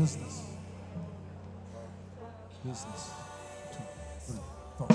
Business. 2, 3, 4.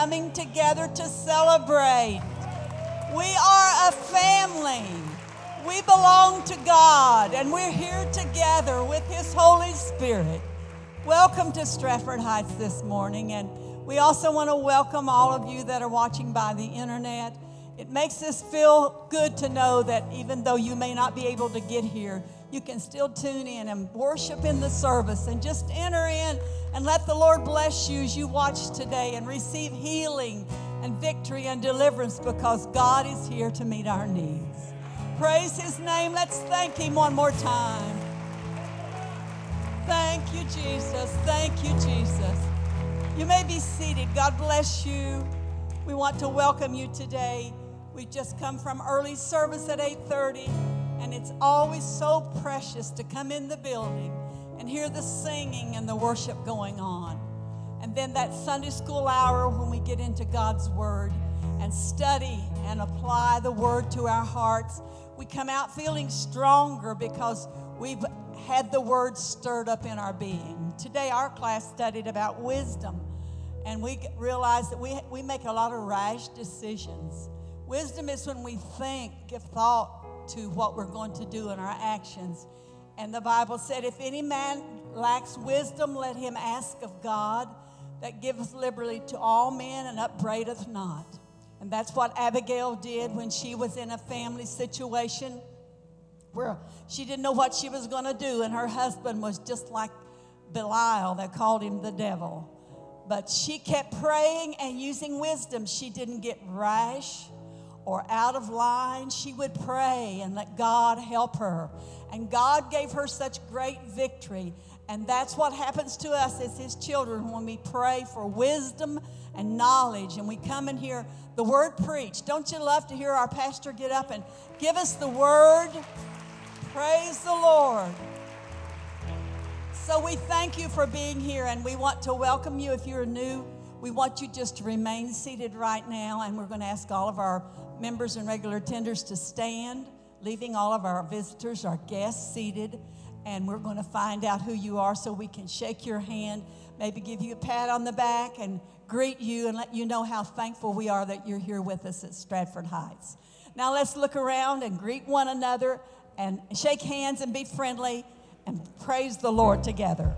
coming together to celebrate. We are a family. We belong to God, and we're here together with His Holy Spirit. Welcome to Stratford Heights this morning, and we also want to welcome all of you that are watching by the internet. It makes us feel good to know that even though you may not be able to get here, you can still tune in and worship in the service and just enter in and let the Lord bless you as you watch today and receive healing and victory and deliverance, because God is here to meet our needs. Praise His name. Let's thank Him one more time. Thank you, Jesus. Thank you, Jesus. You may be seated. God bless you. We want to welcome you today. We've just come from early service at 8:30, and it's always so precious to come in the building and hear the singing and the worship going on. And then that Sunday school hour when we get into God's Word and study and apply the Word to our hearts. We come out feeling stronger because we've had the Word stirred up in our being. Today our class studied about wisdom, and we realized that we make a lot of rash decisions. Wisdom is when we think, give thought to what we're going to do in our actions. And the Bible said, if any man lacks wisdom, let him ask of God that giveth liberally to all men and upbraideth not. And that's what Abigail did when she was in a family situation where she didn't know what she was going to do, and her husband was just like Belial. They called him the devil. But she kept praying and using wisdom. She didn't get rash or out of line. She would pray and let God help her. And God gave her such great victory. And that's what happens to us as His children when we pray for wisdom and knowledge. And we come and hear the Word preached. Don't you love to hear our pastor get up and give us the Word? Praise the Lord. So we thank you for being here, and we want to welcome you. If you're new, we want you just to remain seated right now, and we're going to ask all of our members and regular attenders to stand, leaving all of our visitors, our guests, seated. And we're going to find out who you are so we can shake your hand, maybe give you a pat on the back and greet you and let you know how thankful we are that you're here with us at Stratford Heights. Now let's look around and greet one another and shake hands and be friendly and praise the Lord together.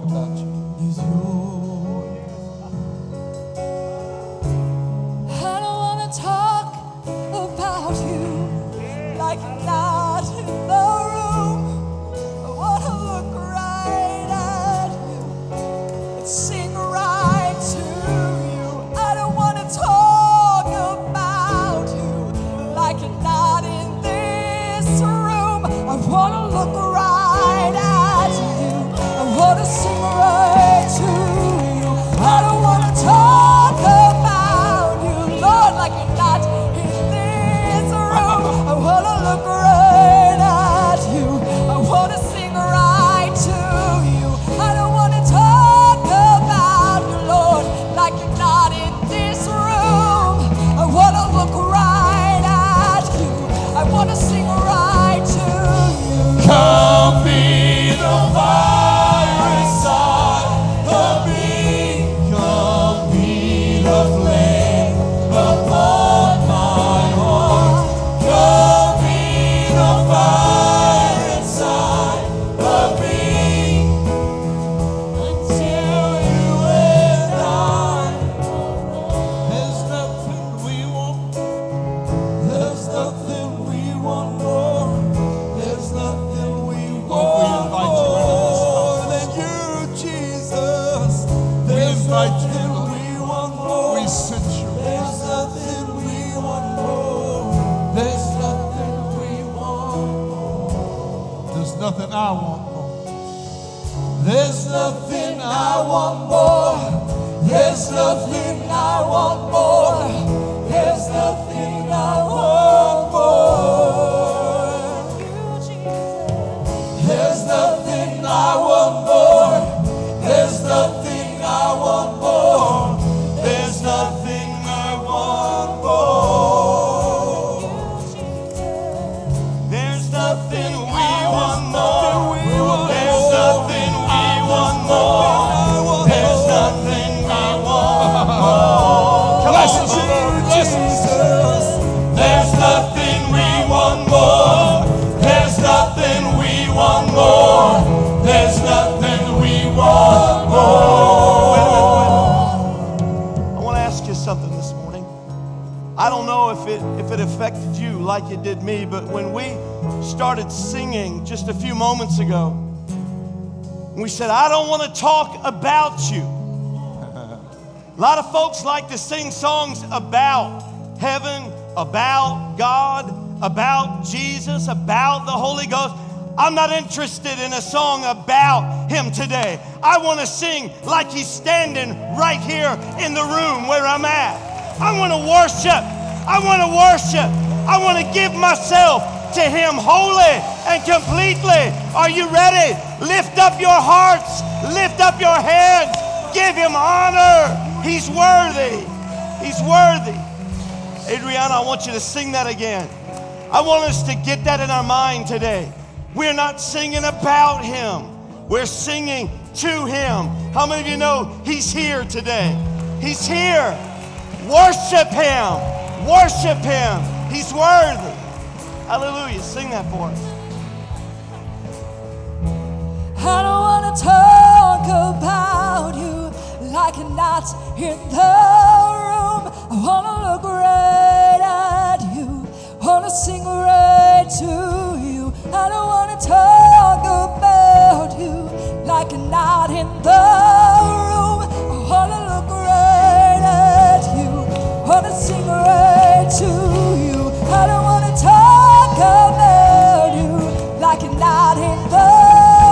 song about you. I don't want to talk about you like you're not in the room. I want to look right at you and sing right to you. I don't want to talk about you like you're not in this room. I want to look right at you. I want to sing right to you. I don't want to talk about you, Lord, like you're not in this room. I want to look right at you. I want to sing right to you. I don't want to talk about you, Lord, like you're not in this room. I want to look right at you. I want to sing right to you. Come be the virus on the bee. Come be the flame upon my heart. Come be the fire inside the bee. Until you and I, there's nothing we want. There's nothing we want more. There's nothing we want more than you, Jesus. There's nothing we want more. We sit you. There's nothing we want more. There's nothing we want more. There's nothing I want more. There's nothing I want more. There's nothing I want more. There's nothing I want more. There's nothing I want more. There's nothing I want more. There's nothing I want more. There's nothing we want more. There's nothing we want more. There's nothing I want more. Colossians, there's nothing we want more. There's nothing we want more. There's nothing we want more. I want to ask you something this morning. I don't know if it affected you like it did me, but when we started singing just a few moments ago, we said, I don't want to talk about you. A lot of folks like to sing songs about heaven, about God, about Jesus, about the Holy Ghost. I'm not interested in a song about him today. I want to sing like he's standing right here in the room where I'm at. I want to worship. I want to worship. I want to give myself to him wholly and completely. Are you ready? Lift up your hearts. Lift up your hands. Give him honor. He's worthy. He's worthy. Adriana, I want you to sing that again. I want us to get that in our mind today. We're not singing about him. We're singing to him. How many of you know he's here today? He's here. Worship him. Worship him. He's worthy. Hallelujah. Sing that for us. I don't want to talk about you like you're not in the room. I want to look right at you. Want to sing right to you. I don't want to talk about you like you're not in the room. I want to look right at you. Want to sing right to you. I don't want to talk about you like you're not in the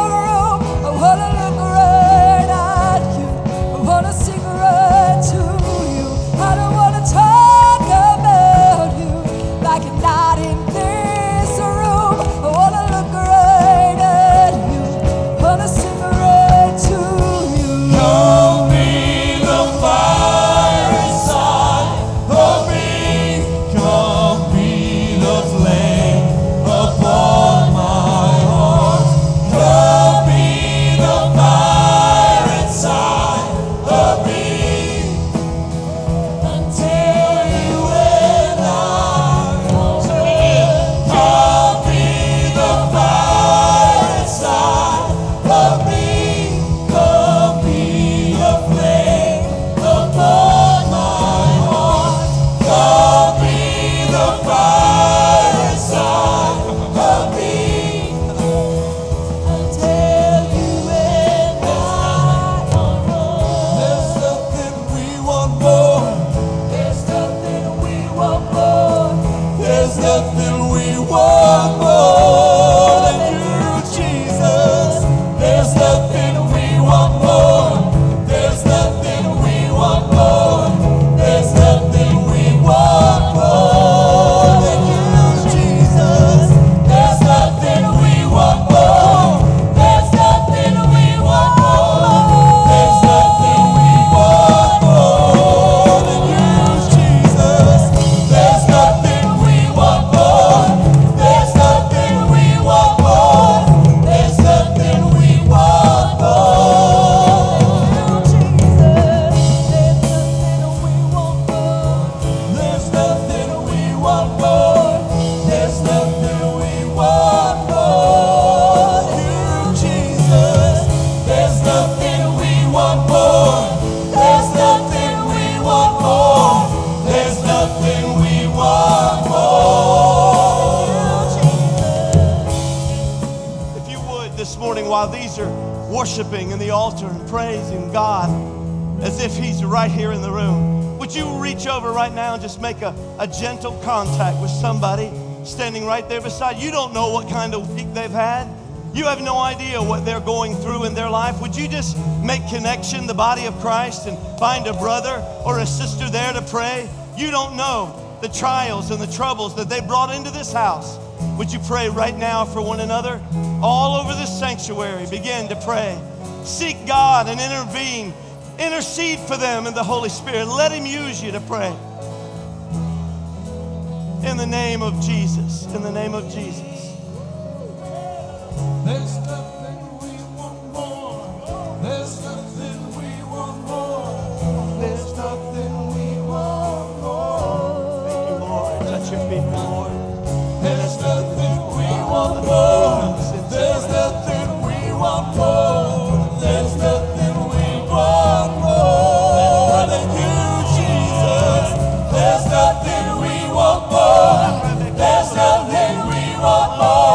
room. I want to look right at you. I want to sing right to you. I don't want to talk about you like you're not in this room. I want to look right at you. Want to sing right to you. worshiping in the altar and praising God as if He's right here in the room. Would you reach over right now and just make a gentle contact with somebody standing right there beside you? You don't know what kind of week they've had. You have no idea what they're going through in their life. Would you just make connection, the body of Christ, and find a brother or a sister there to pray? You don't know the trials and the troubles that they brought into this house. Would you pray right now for one another? All over this sanctuary, begin to pray. Seek God and intervene. Intercede for them in the Holy Spirit. Let Him use you to pray. In the name of Jesus, in the name of Jesus. There's nothing we want more. There's nothing we want more. There's nothing we want more. Thank you, Lord. Touch your feet, Lord. There's nothing we want more. There's nothing we want more. There's nothing we want more than you, Jesus. There's nothing we want more. There's nothing we want more.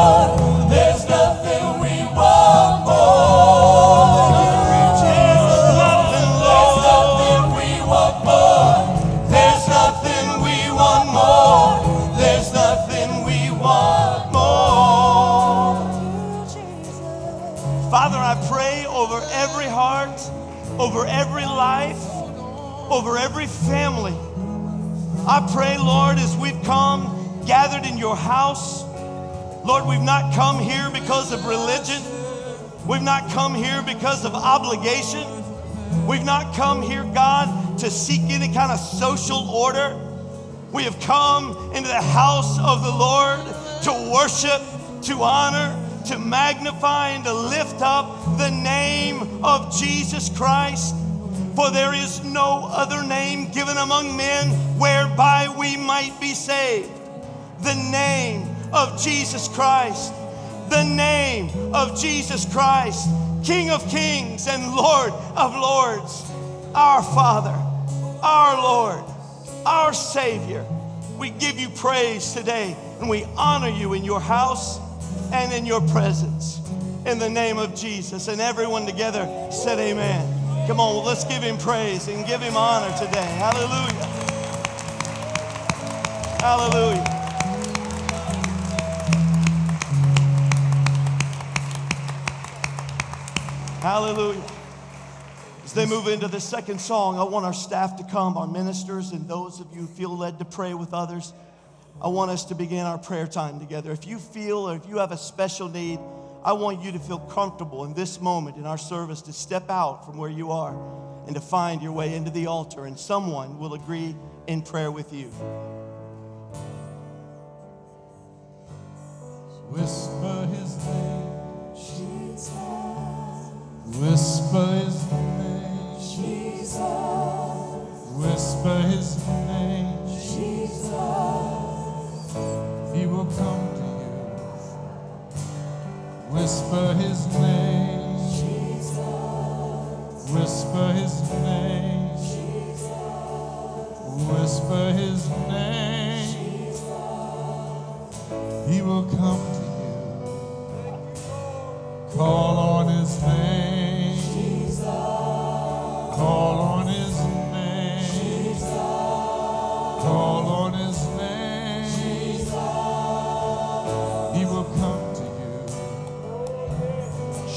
Over every life, over every family. I pray, Lord, as we've come gathered in your house, Lord, we've not come here because of religion. We've not come here because of obligation. We've not come here, God, to seek any kind of social order. We have come into the house of the Lord to worship, to honor, to magnify, and to lift up the name of Jesus Christ. For there is no other name given among men whereby we might be saved. The name of Jesus Christ. The name of Jesus Christ. King of kings and Lord of lords. Our Father, our Lord, our Savior. We give you praise today, and we honor you in your house and in your presence, in the name of Jesus. And everyone together said amen. Come on, let's give Him praise and give Him honor today. Hallelujah. Hallelujah. Hallelujah. As they move into the second song, I want our staff to come, our ministers, and those of you who feel led to pray with others. I want us to begin our prayer time together. If you feel or if you have a special need, I want you to feel comfortable in this moment in our service to step out from where you are and to find your way into the altar, and someone will agree in prayer with you. Whisper His name, Jesus. Whisper His name, Jesus. Whisper His name, Jesus. He will come to you. Whisper His name, Jesus. Whisper His name, Jesus. Whisper His name, Jesus. He will come to you. Call on His name, Jesus. Call on His name, Jesus. Call on His name.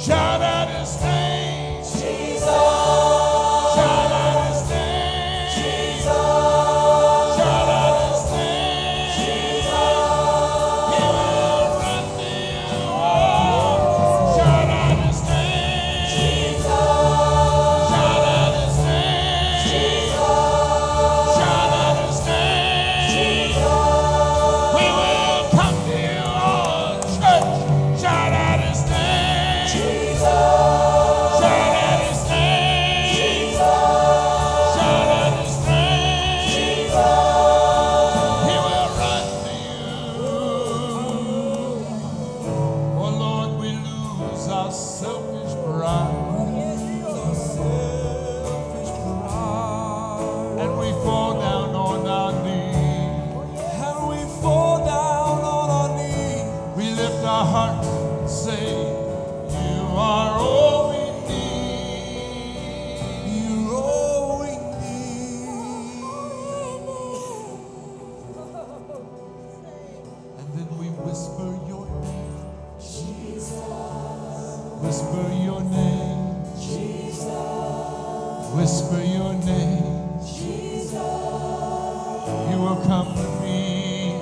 Shout out His name, Jesus. Shout out His name, Jesus. Shout out His name, Jesus. He will run Whisper your name. Jesus. You will come to me.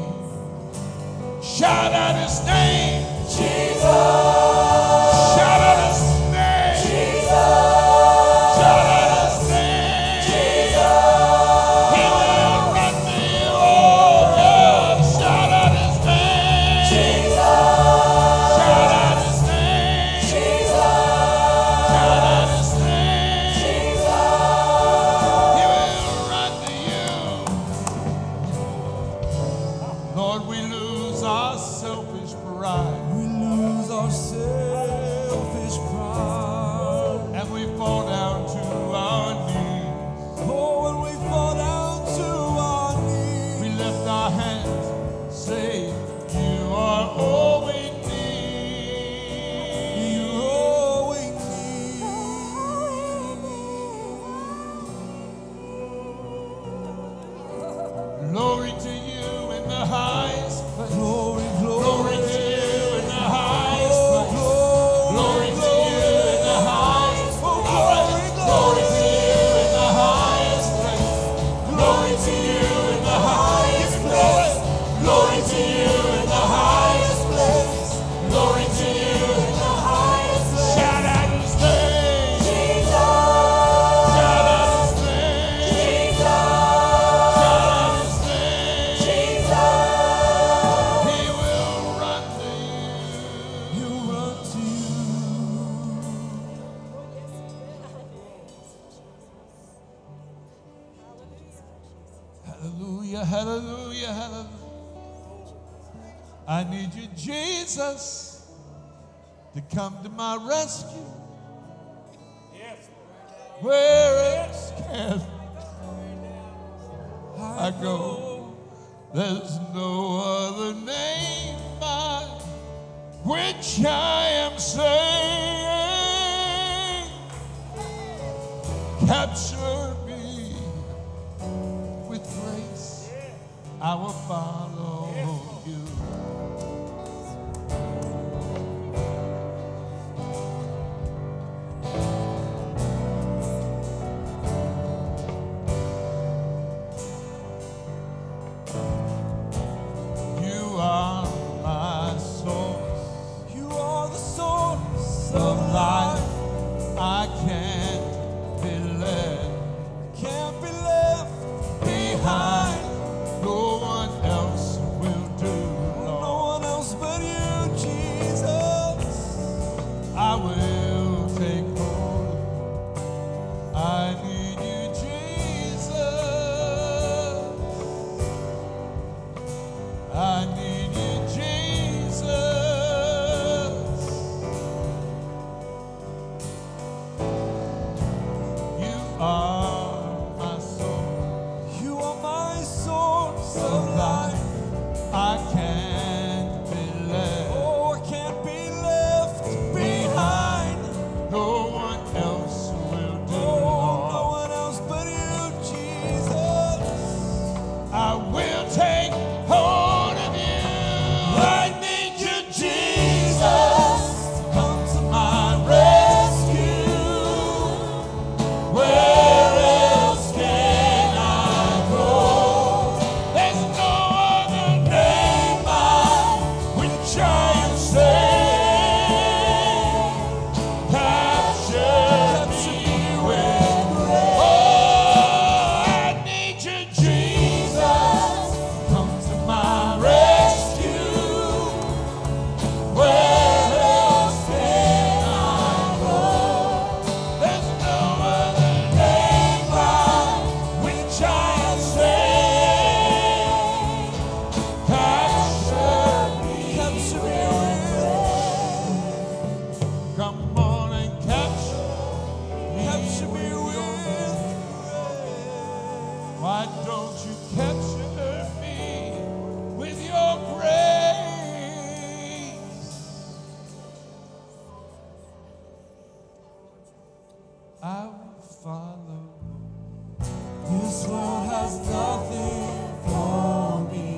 Shout out his name. Jesus. Shout out his name. Jesus. Shout out his name. Jesus. He will come to you. Oh, God. Shout out his name. Jesus. Shout out his name. Jesus. Shout out his name. Jesus. He will run to you. Lord, we lose our selfish pride. And we fall down to our knees. Oh, and we fall down to our knees. We lift our hands, say, you are all we need. You are all we need. Glory to you in the highest place. Glory, glory, glory to you in the highest place. Glory to you in the highest. All right. Glory to you in the highest place. Glory to you in the highest place. Glory to you in the highest place. Glory to you in the highest place. Shout out his name. Shout out his name. Shout out his name. He will run to you. You run to you. Hallelujah, hallelujah, hallelujah. I need you, Jesus, to come to my rescue. Where else can I go? There's no other name by which I am saved. Capture me with grace. I will follow you. You are my source. You are the source of life. I can't be left. Can't be left behind. No one else will do, Lord. No one else but you, Jesus. I will take hold. I need you, Jesus. I need you, Jesus. You are my soul. You are my source of life. I can't be left. Oh, I can't be left behind. No one else will do. Oh, no one else but you, Jesus. I will take hold of you. I need you, Jesus. Come to my rescue. Where else can I go? There's no other name by which I am saved. Capture me with grace. Oh, I need you, Jesus. Come to my rescue. Where else can I go? There's no other name by which I am saved. Capture me with grace. Come on and capture me with grace. Why don't you capture me with your grace? I will follow. This world has nothing for me.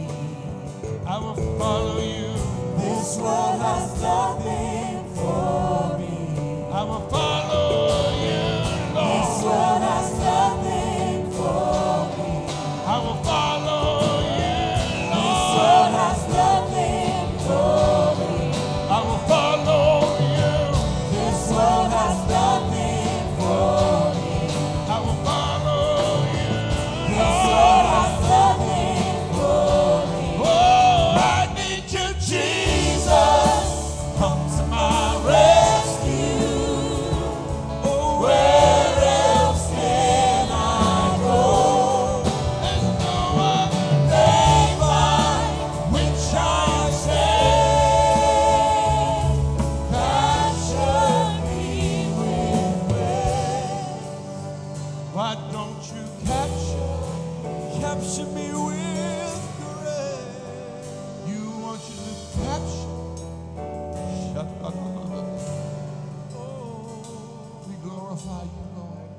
I will follow you. This world has nothing for me. I will follow you, Lord. This world has Why don't you capture me with grace? You want you to capture. Shut up, oh, we glorify you, Lord.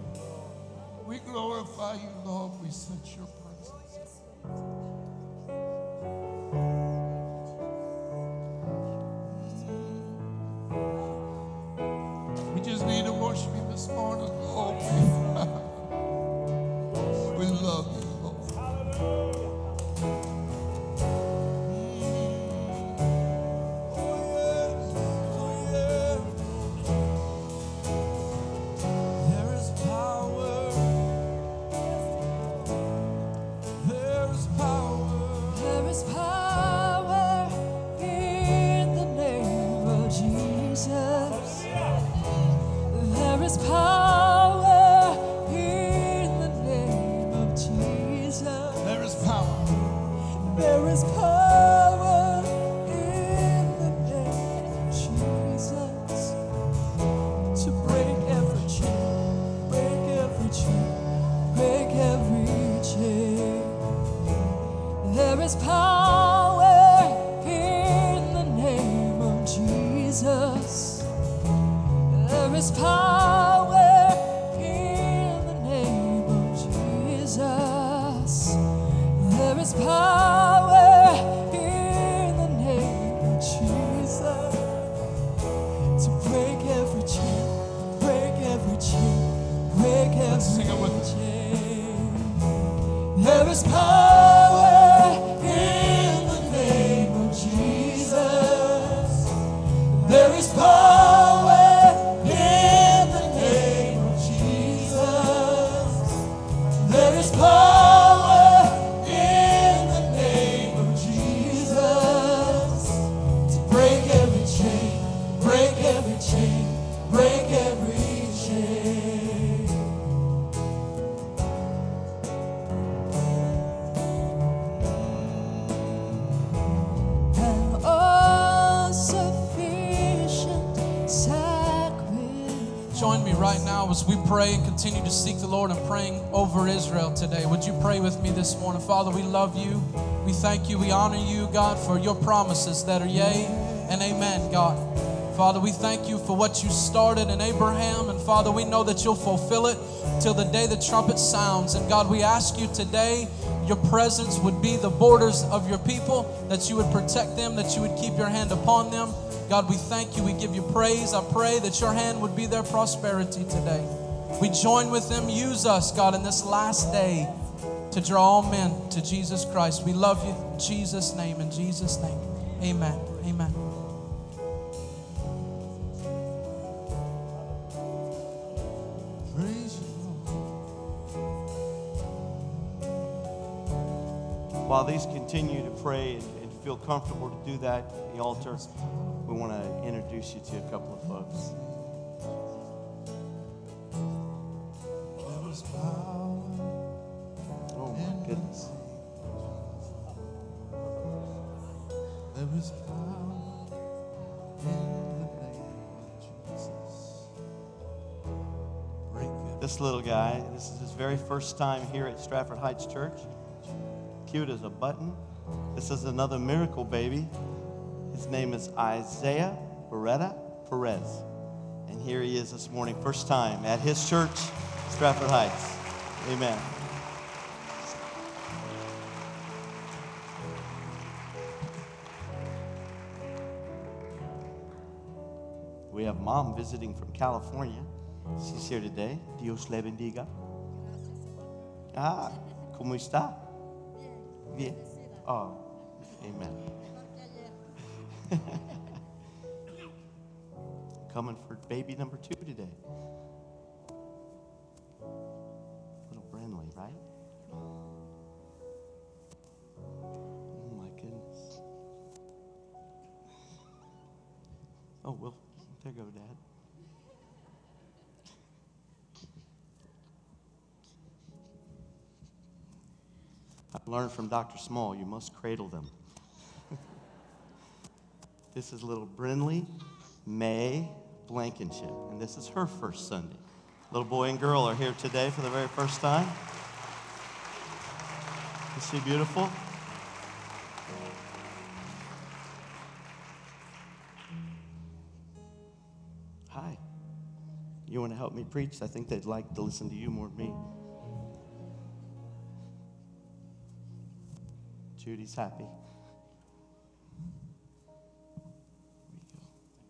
We glorify you, Lord. We set your presence. We just need to worship you this morning, Lord. We love you, Lord. Hallelujah. There is power. There is power. There is power in the name of Jesus. There is power. Continue to seek the Lord and praying over Israel today. Would you pray with me this morning? Father, we love you. We thank you. We honor you, God, for your promises that are yea and amen, God. Father, we thank you for what you started in Abraham. And Father, we know that you'll fulfill it till the day the trumpet sounds. And God, we ask you today, your presence would be the borders of your people, that you would protect them, that you would keep your hand upon them. God, we thank you. We give you praise. I pray that your hand would be their prosperity today. We join with them. Use us, God, in this last day to draw all men to Jesus Christ. We love you. In Jesus' name, in Jesus' name. Amen. Amen. Praise the Lord. While these continue to pray and feel comfortable to do that at the altar, we want to introduce you to a couple of folks. Oh my goodness. There is power in the name of Jesus. This little guy, this is his very first time here at Stratford Heights Church. Cute as a button. This is another miracle baby. His name is Isaiah Beretta Perez. And here he is this morning, first time at his church. Stratford Heights. Amen. We have Mom visiting from California. She's here today. Dios le bendiga. Ah, ¿cómo está? Bien. Oh, amen. Coming for baby number 2 today. Brinley, right? Oh my goodness. Oh, well, there you go, Dad. I learned from Dr. Small, you must cradle them. This is little Brinley May Blankenship, and this is her first Sunday. Little boy and girl are here today for the very first time. Isn't she beautiful? Hi. You want to help me preach? I think they'd like to listen to you more than me. Judy's happy.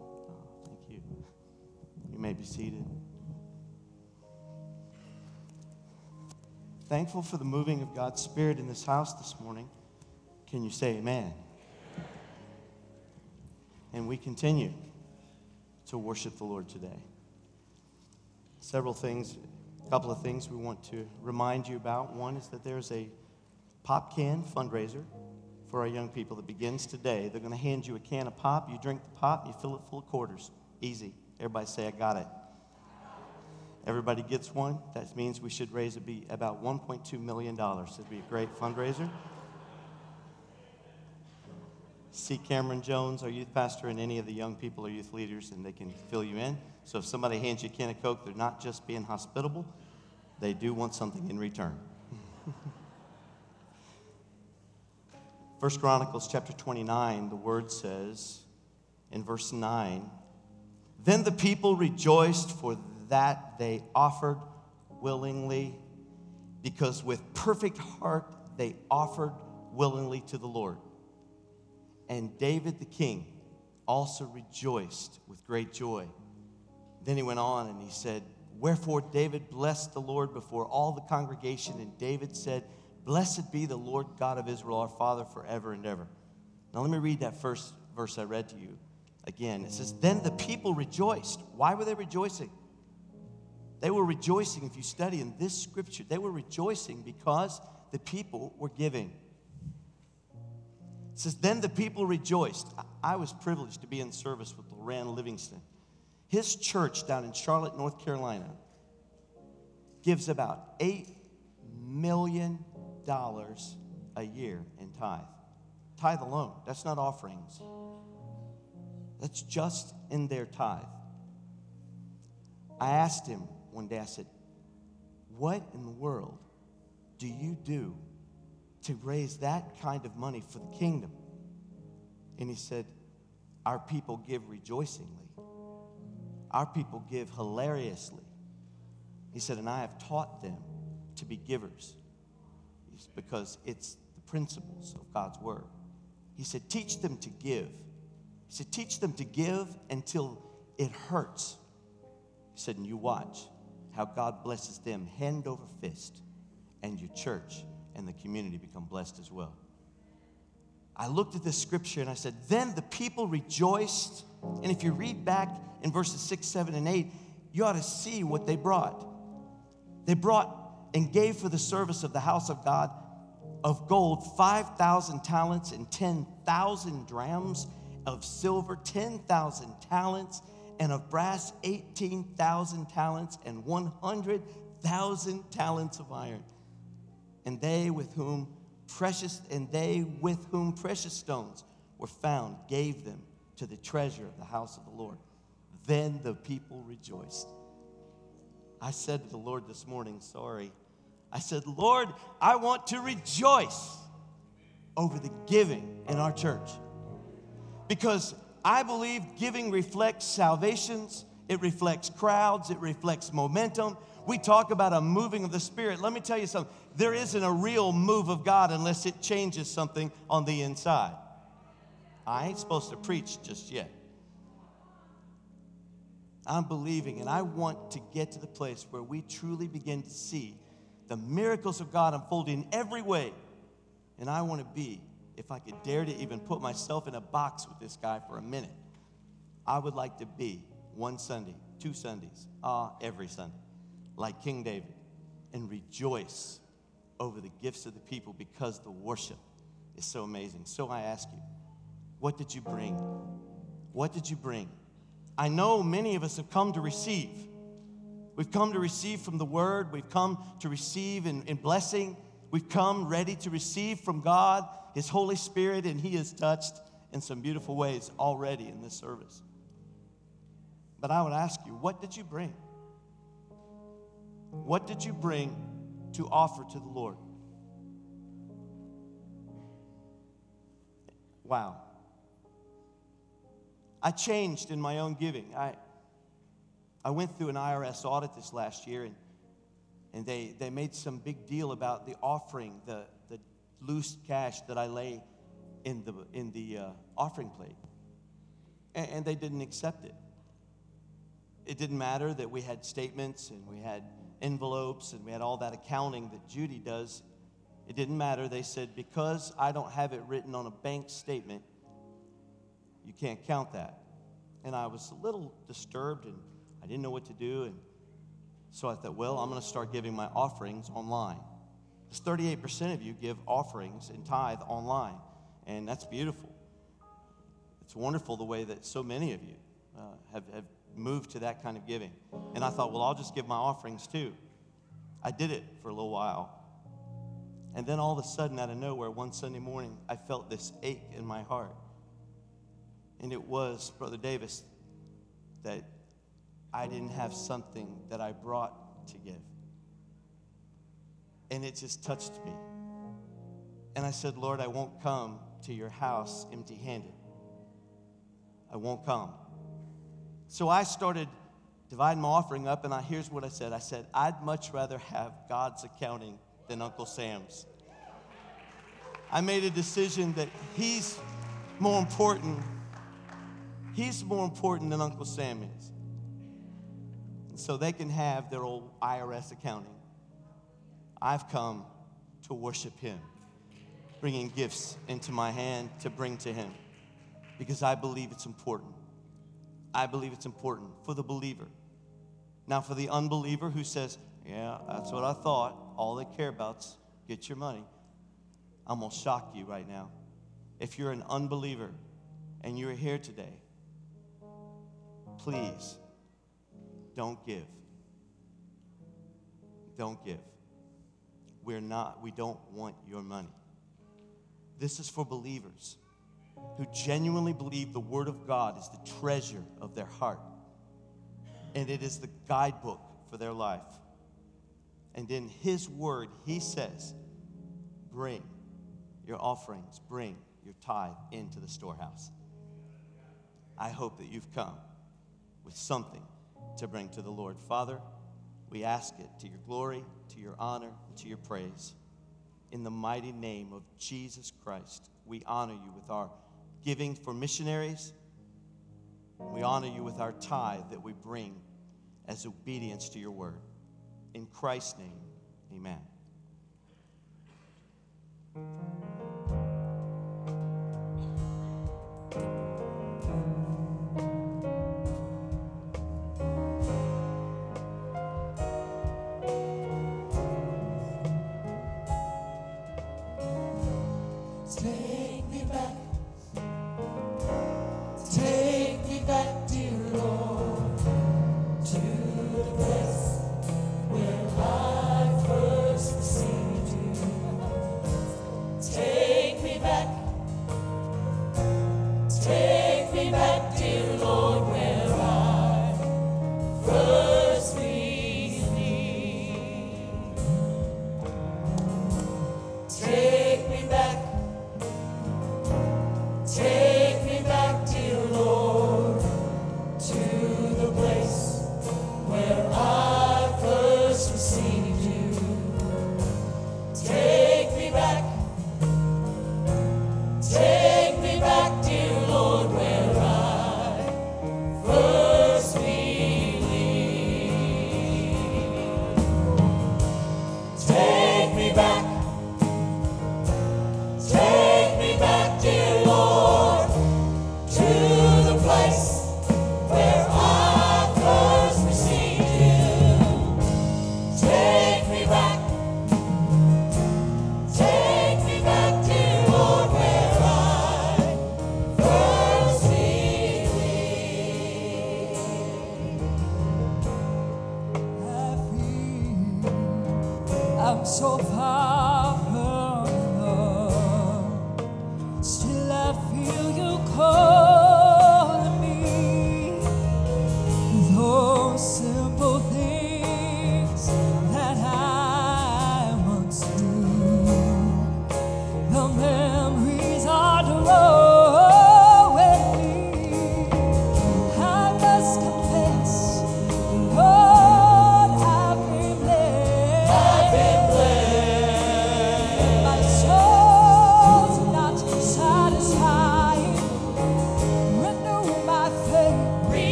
Oh, thank you. You may be seated. Thankful for the moving of God's Spirit in this house this morning. Can you say amen? Amen. And we continue to worship the Lord today. Several things, a couple of things we want to remind you about. One is that there's a pop can fundraiser for our young people that begins today. They're going to hand you a can of pop. You drink the pop, you fill it full of quarters. Easy. Everybody say, I got it. Everybody gets one. That means we should raise about $1.2 million. It'd be a great fundraiser. See Cameron Jones, our youth pastor, and any of the young people or youth leaders, and they can fill you in. So if somebody hands you a can of Coke, they're not just being hospitable. They do want something in return. 1 Chronicles chapter 29, the word says in verse 9, then the people rejoiced for that they offered willingly, because with perfect heart they offered willingly to the Lord. And David the king also rejoiced with great joy. Then he went on and he said, wherefore David blessed the Lord before all the congregation, and David said, blessed be the Lord God of Israel, our Father, forever and ever. Now let me read that first verse I read to you again. It says, then the people rejoiced. Why were they rejoicing? They were rejoicing, if you study in this scripture, they were rejoicing because the people were giving. It says, then the people rejoiced. I was privileged to be in service with Loran Livingston. His church down in Charlotte, North Carolina, gives about $8 million a year in tithe. Tithe alone. That's not offerings. That's just in their tithe. I asked him one day, I said, what in the world do you do to raise that kind of money for the kingdom? And he said, our people give rejoicingly. Our people give hilariously. He said, and I have taught them to be givers. It's because it's the principles of God's word. He said, teach them to give. He said, teach them to give until it hurts. He said, and you watch how God blesses them hand over fist, and your church and the community become blessed as well. I looked at this scripture and I said, then the people rejoiced. And if you read back in verses 6, 7, and 8, you ought to see what they brought. They brought and gave for the service of the house of God of gold 5,000 talents and 10,000 drams, of silver 10,000 talents, and of brass 18,000 talents and 100,000 talents of iron. And they with whom precious stones were found gave them to the treasure of the house of the Lord. Then the people rejoiced. I said to the Lord this morning, I said, Lord, I want to rejoice over the giving in our church, because I believe giving reflects salvations, it reflects crowds, it reflects momentum. We talk about a moving of the Spirit. Let me tell you something. There isn't a real move of God unless it changes something on the inside. I ain't supposed to preach just yet. I'm believing, and I want to get to the place where we truly begin to see the miracles of God unfold in every way. And I want to be, if I could dare to even put myself in a box with this guy for a minute, I would like to be one Sunday, two Sundays, every Sunday, like King David, and rejoice over the gifts of the people, because the worship is so amazing. So I ask you, what did you bring? What did you bring? I know many of us have come to receive. We've come to receive from the Word. We've come to receive in blessing. We've come ready to receive from God, His Holy Spirit, and He has touched in some beautiful ways already in this service. But I would ask you, what did you bring? What did you bring to offer to the Lord? Wow. I changed in my own giving. I went through an IRS audit this last year, and they made some big deal about the offering, the loose cash that I lay in the offering plate, and they didn't accept it. It didn't matter that we had statements and we had envelopes and we had all that accounting that Judy does. It didn't matter. They said, because I don't have it written on a bank statement, you can't count that. And I was a little disturbed, and I didn't know what to do. And so I thought, well, I'm going to start giving my offerings online. Because 38% of you give offerings and tithe online, and that's beautiful. It's wonderful the way that so many of you have moved to that kind of giving. And I thought, well, I'll just give my offerings too. I did it for a little while. And then all of a sudden, out of nowhere, one Sunday morning, I felt this ache in my heart. And it was, Brother Davis, that I didn't have something that I brought to give. And it just touched me. And I said, Lord, I won't come to your house empty-handed. I won't come. So I started dividing my offering up, and here's what I said. I said, I'd much rather have God's accounting than Uncle Sam's. I made a decision that he's more important. He's more important than Uncle Sam is. So they can have their old IRS accounting. I've come to worship him, bringing gifts into my hand to bring to him, because I believe it's important. I believe it's important for the believer. Now, for the unbeliever who says, yeah, that's what I thought, all they care about's get your money, I'm going to shock you right now. If you're an unbeliever and you're here today, please, don't give. Don't give. We don't want your money. This is for believers who genuinely believe the Word of God is the treasure of their heart, and it is the guidebook for their life. And in His Word, He says, bring your offerings, bring your tithe into the storehouse. I hope that you've come with something to bring to the Lord. Father, we ask it to your glory, to your honor, and to your praise. In the mighty name of Jesus Christ, we honor you with our giving for missionaries. We honor you with our tithe that we bring as obedience to your word. In Christ's name, amen. Simple things that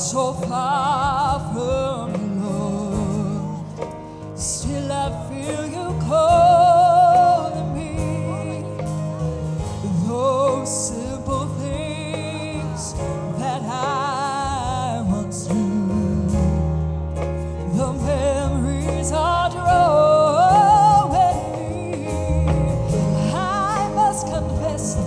so far from you, Lord, still I feel you calling me. Those simple things that I once knew, the memories are drawing me. I must confess.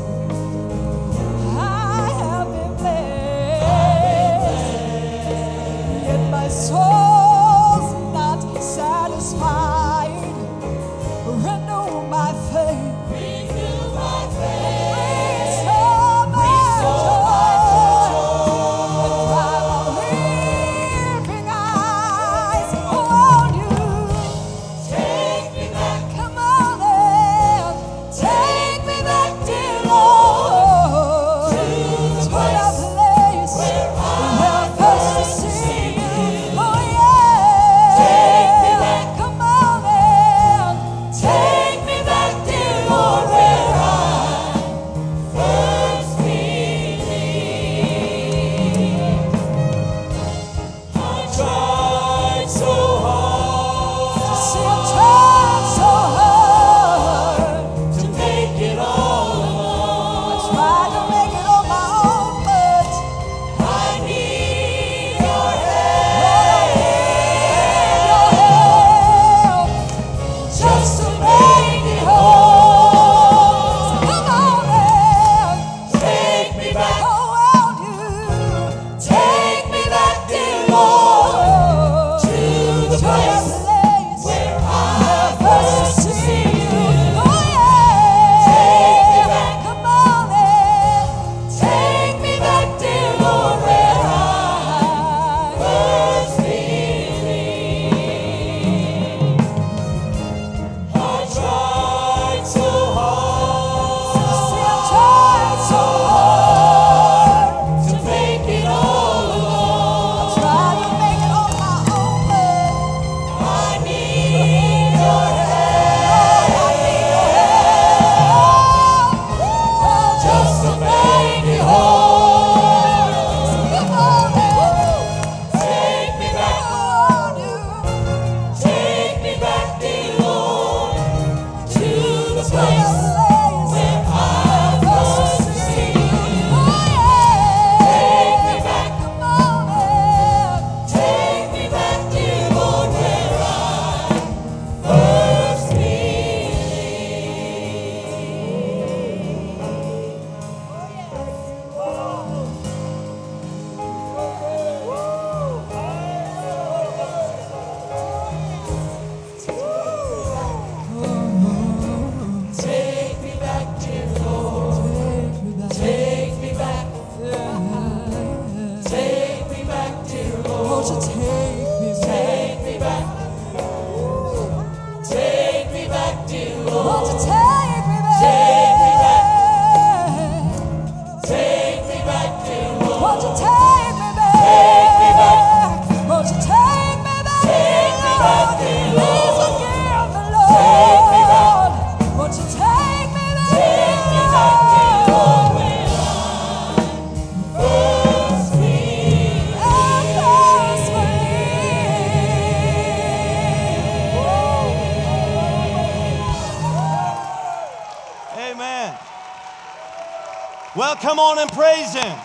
Come on and praise him.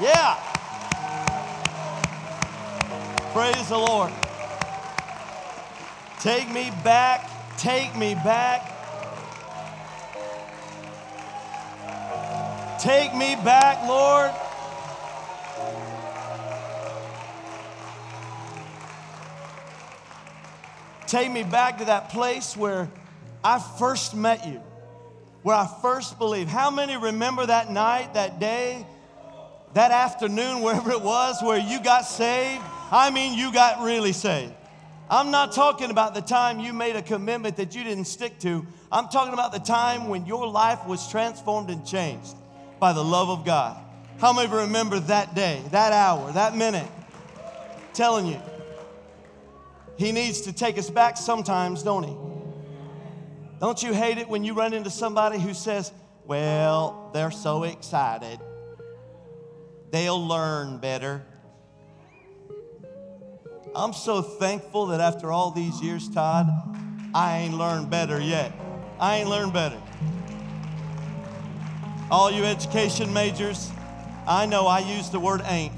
Yeah. Praise the Lord. Take me back. Take me back. Take me back, Lord. Take me back to that place where I first met you. Where I first believed. How many remember that night, that day, that afternoon, wherever it was, where you got saved? I mean, you got really saved. I'm not talking about the time you made a commitment that you didn't stick to. I'm talking about the time when your life was transformed and changed by the love of God. How many remember that day, that hour, that minute? I'm telling you, he needs to take us back sometimes, don't he? Don't you hate it when you run into somebody who says, well, they're so excited. They'll learn better. I'm so thankful that after all these years, Todd, I ain't learned better yet. I ain't learned better. All you education majors, I know I use the word ain't.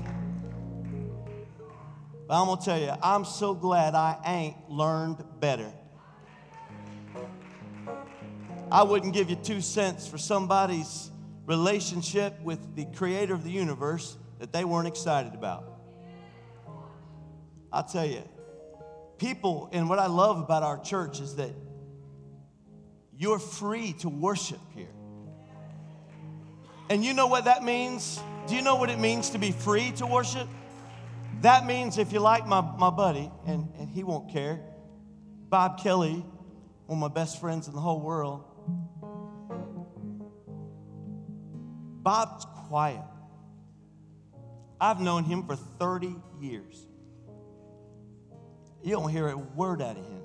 But I'm going to tell you, I'm so glad I ain't learned better. I wouldn't give you 2 cents for somebody's relationship with the creator of the universe that they weren't excited about. I'll tell you, people, and what I love about our church is that you're free to worship here. And you know what that means? Do you know what it means to be free to worship? That means if you like my buddy, and he won't care, Bob Kelly, one of my best friends in the whole world, Bob's quiet. I've known him for 30 years. You don't hear a word out of him.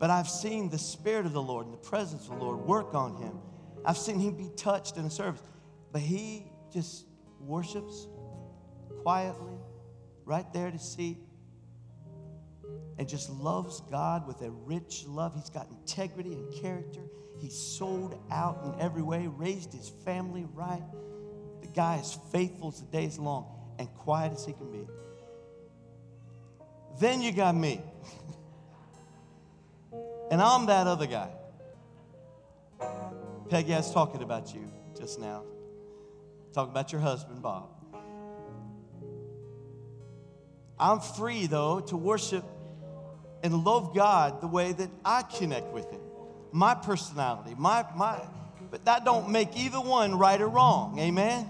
But I've seen the Spirit of the Lord and the presence of the Lord work on him. I've seen him be touched in a service. But he just worships quietly right there at his seat and just loves God with a rich love. He's got integrity and character. He's sold out in every way, raised his family right. The guy is faithful as the day is long and quiet as he can be. Then you got me. And I'm that other guy. Peggy, I was talking about you just now. Talking about your husband, Bob. I'm free, though, to worship and love God the way that I connect with Him. My personality, but that don't make either one right or wrong, amen?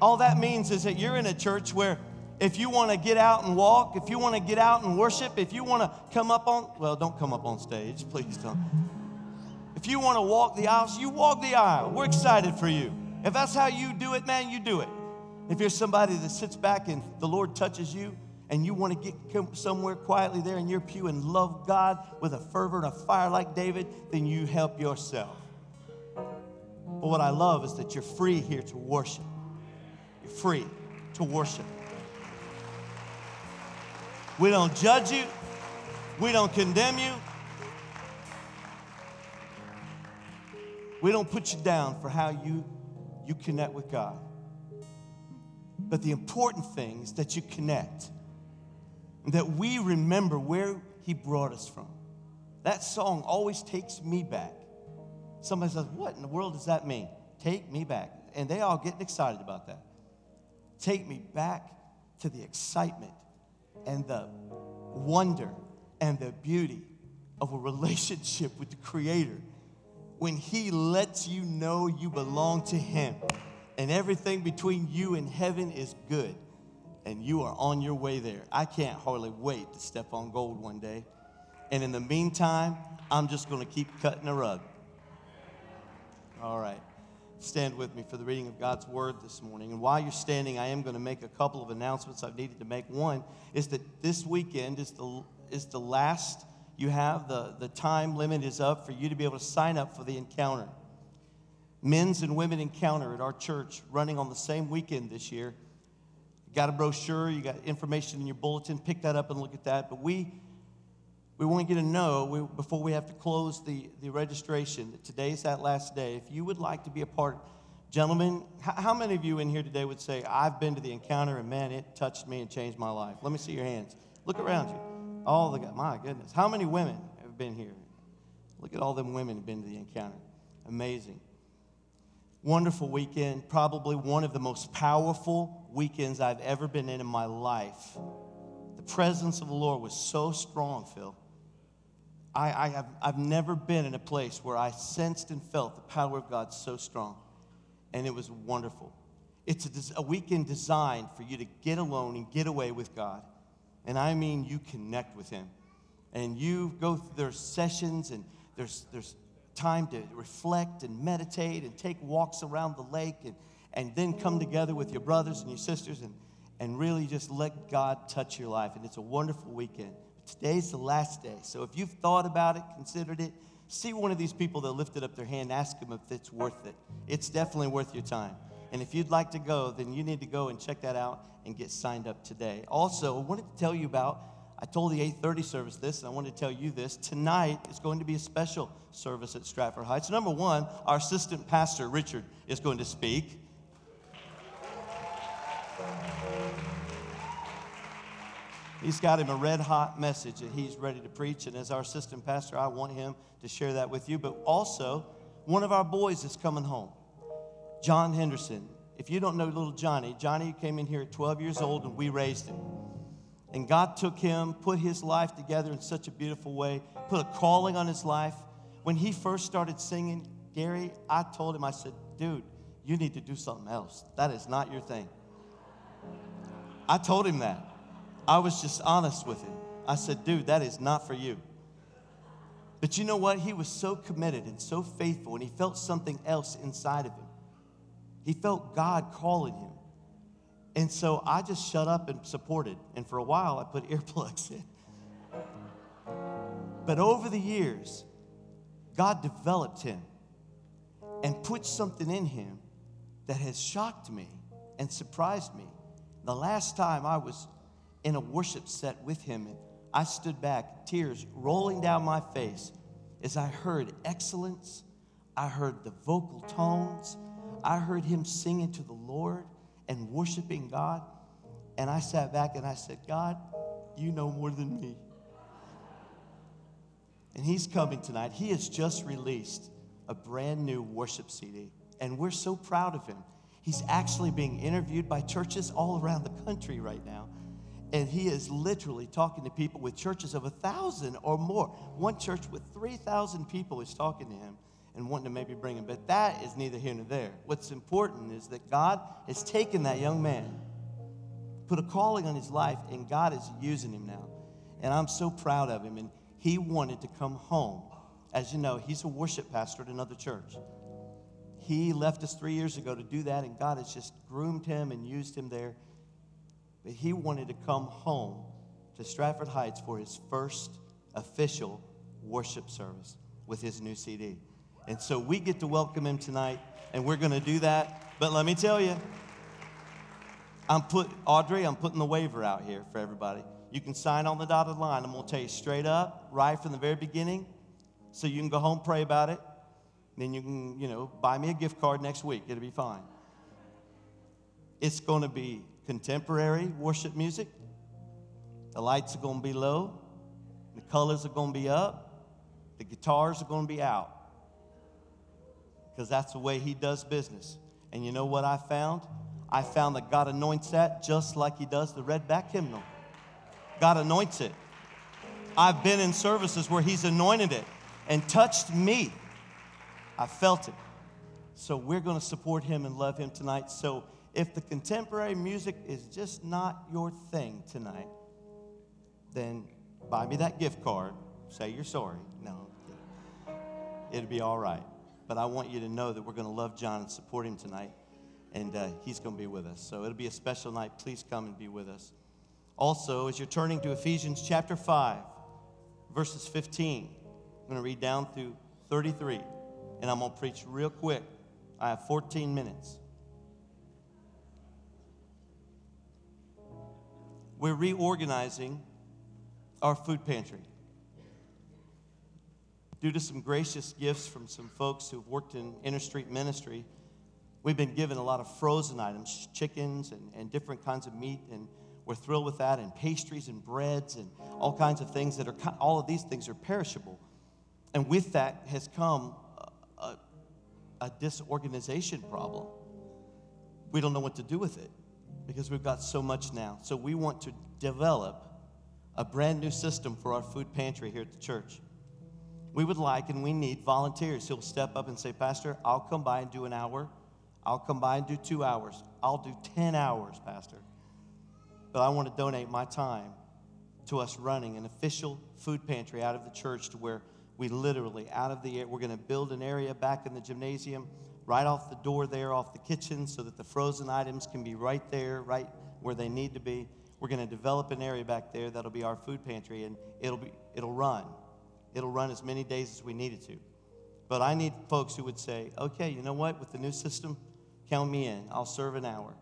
All that means is that you're in a church where if you want to get out and walk, if you want to get out and worship, if you want to don't come up on stage, please don't. If you want to walk the aisles, you walk the aisle. We're excited for you. If that's how you do it, man, you do it. If you're somebody that sits back and the Lord touches you and you want to get somewhere quietly there in your pew and love God with a fervor and a fire like David, then you help yourself. But what I love is that you're free here to worship. You're free to worship. We don't judge you. We don't condemn you. We don't put you down for how you connect with God. But the important thing is that you connect, that we remember where He brought us from. That song always takes me back. Somebody says, what in the world does that mean? Take me back. And they all get excited about that. Take me back to the excitement and the wonder and the beauty of a relationship with the Creator. When He lets you know you belong to Him, and everything between you and heaven is good, and you are on your way there. I can't hardly wait to step on gold one day. And in the meantime, I'm just going to keep cutting the rug. All right. Stand with me for the reading of God's Word this morning. And while you're standing, I am going to make a couple of announcements I've needed to make. One is that this weekend is the last you have. The time limit is up for you to be able to sign up for the encounter. Men's and women encounter at our church running on the same weekend this year. You got a brochure, you got information in your bulletin. Pick that up and look at that. But we want you to know, before we have to close the registration, that today's that last day. If you would like to be a part, gentlemen, how many of you in here today would say, I've been to the encounter and man, it touched me and changed my life? Let me see your hands. Look around you. My goodness. How many women have been here? Look at all them women who've been to the encounter. Amazing. Wonderful weekend, probably one of the most powerful weekends I've ever been in my life. The presence of the Lord was so strong, Phil. I've never been in a place where I sensed and felt the power of God so strong, and it was wonderful. It's a weekend designed for you to get alone and get away with God, and I mean you connect with Him, and you go through their sessions, and there's time to reflect and meditate and take walks around the lake and then come together with your brothers and your sisters and really just let God touch your life. And it's a wonderful weekend. Today's the last day. So if you've thought about it, considered it, see one of these people that lifted up their hand, ask them if it's worth it. It's definitely worth your time. And if you'd like to go, then you need to go and check that out and get signed up today. Also, I wanted to tell you about, I told the 8:30 service this, and I wanted to tell you this. Tonight is going to be a special service at Stratford Heights. Number one, our assistant pastor, Richard, is going to speak. He's got him a red-hot message that he's ready to preach, and as our assistant pastor, I want him to share that with you. But also, one of our boys is coming home, John Henderson. If you don't know little Johnny came in here at 12 years old, and we raised him. And God took him, put his life together in such a beautiful way, put a calling on his life. When he first started singing, Gary, I told him, I said, dude, you need to do something else. That is not your thing. I told him that. I was just honest with him. I said, dude, that is not for you. But you know what? He was so committed and so faithful, and he felt something else inside of him. He felt God calling him. And so I just shut up and supported. And for a while, I put earplugs in. But over the years, God developed him and put something in him that has shocked me and surprised me. The last time I was in a worship set with him, and I stood back, tears rolling down my face, as I heard excellence, I heard the vocal tones, I heard him singing to the Lord and worshiping God, and I sat back and I said, God, you know more than me. And he's coming tonight. He has just released a brand new worship CD, and we're so proud of him. He's actually being interviewed by churches all around the country right now. And he is literally talking to people with churches of 1,000 or more. One church with 3,000 people is talking to him and wanting to maybe bring him. But that is neither here nor there. What's important is that God has taken that young man, put a calling on his life, and God is using him now. And I'm so proud of him. And he wanted to come home. As you know, he's a worship pastor at another church. He left us 3 years ago to do that, and God has just groomed him and used him there. But he wanted to come home to Stratford Heights for his first official worship service with his new CD. And so we get to welcome him tonight, and we're going to do that. But let me tell you, Audrey, I'm putting the waiver out here for everybody. You can sign on the dotted line. I'm going to tell you straight up, right from the very beginning, so you can go home, pray about it. And then you can, buy me a gift card next week. It'll be fine. It's going to be contemporary worship music. The lights are going to be low. The colors are going to be up. The guitars are going to be out. Because that's the way he does business. And you know what I found? I found that God anoints that just like he does the Redback hymnal. God anoints it. I've been in services where he's anointed it and touched me. I felt it. So we're going to support him and love him tonight. So if the contemporary music is just not your thing tonight, then buy me that gift card. Say you're sorry. No, it'll be all right. But I want you to know that we're going to love John and support him tonight, and he's going to be with us. So it'll be a special night. Please come and be with us. Also, as you're turning to Ephesians chapter 5, verses 15, I'm going to read down through 33, and I'm going to preach real quick. I have 14 minutes. We're reorganizing our food pantry due to some gracious gifts from some folks who've worked in inner-street ministry. We've been given a lot of frozen items, chickens and different kinds of meat, and we're thrilled with that, and pastries and breads and all kinds of things that are, all of these things are perishable. And with that has come a disorganization problem. We don't know what to do with it, because we've got so much now. So we want to develop a brand new system for our food pantry here at the church. We would like and we need volunteers who'll step up and say, Pastor, I'll come by and do an hour. I'll come by and do 2 hours. I'll do 10 hours, Pastor. But I want to donate my time to us running an official food pantry out of the church, to where we literally, out of the air, we're going to build an area back in the gymnasium right off the door there, off the kitchen, so that the frozen items can be right there, right where they need to be. We're going to develop an area back there that'll be our food pantry, and it'll run. It'll run as many days as we need it to. But I need folks who would say, okay, you know what, with the new system, Count me in. I'll serve an hour.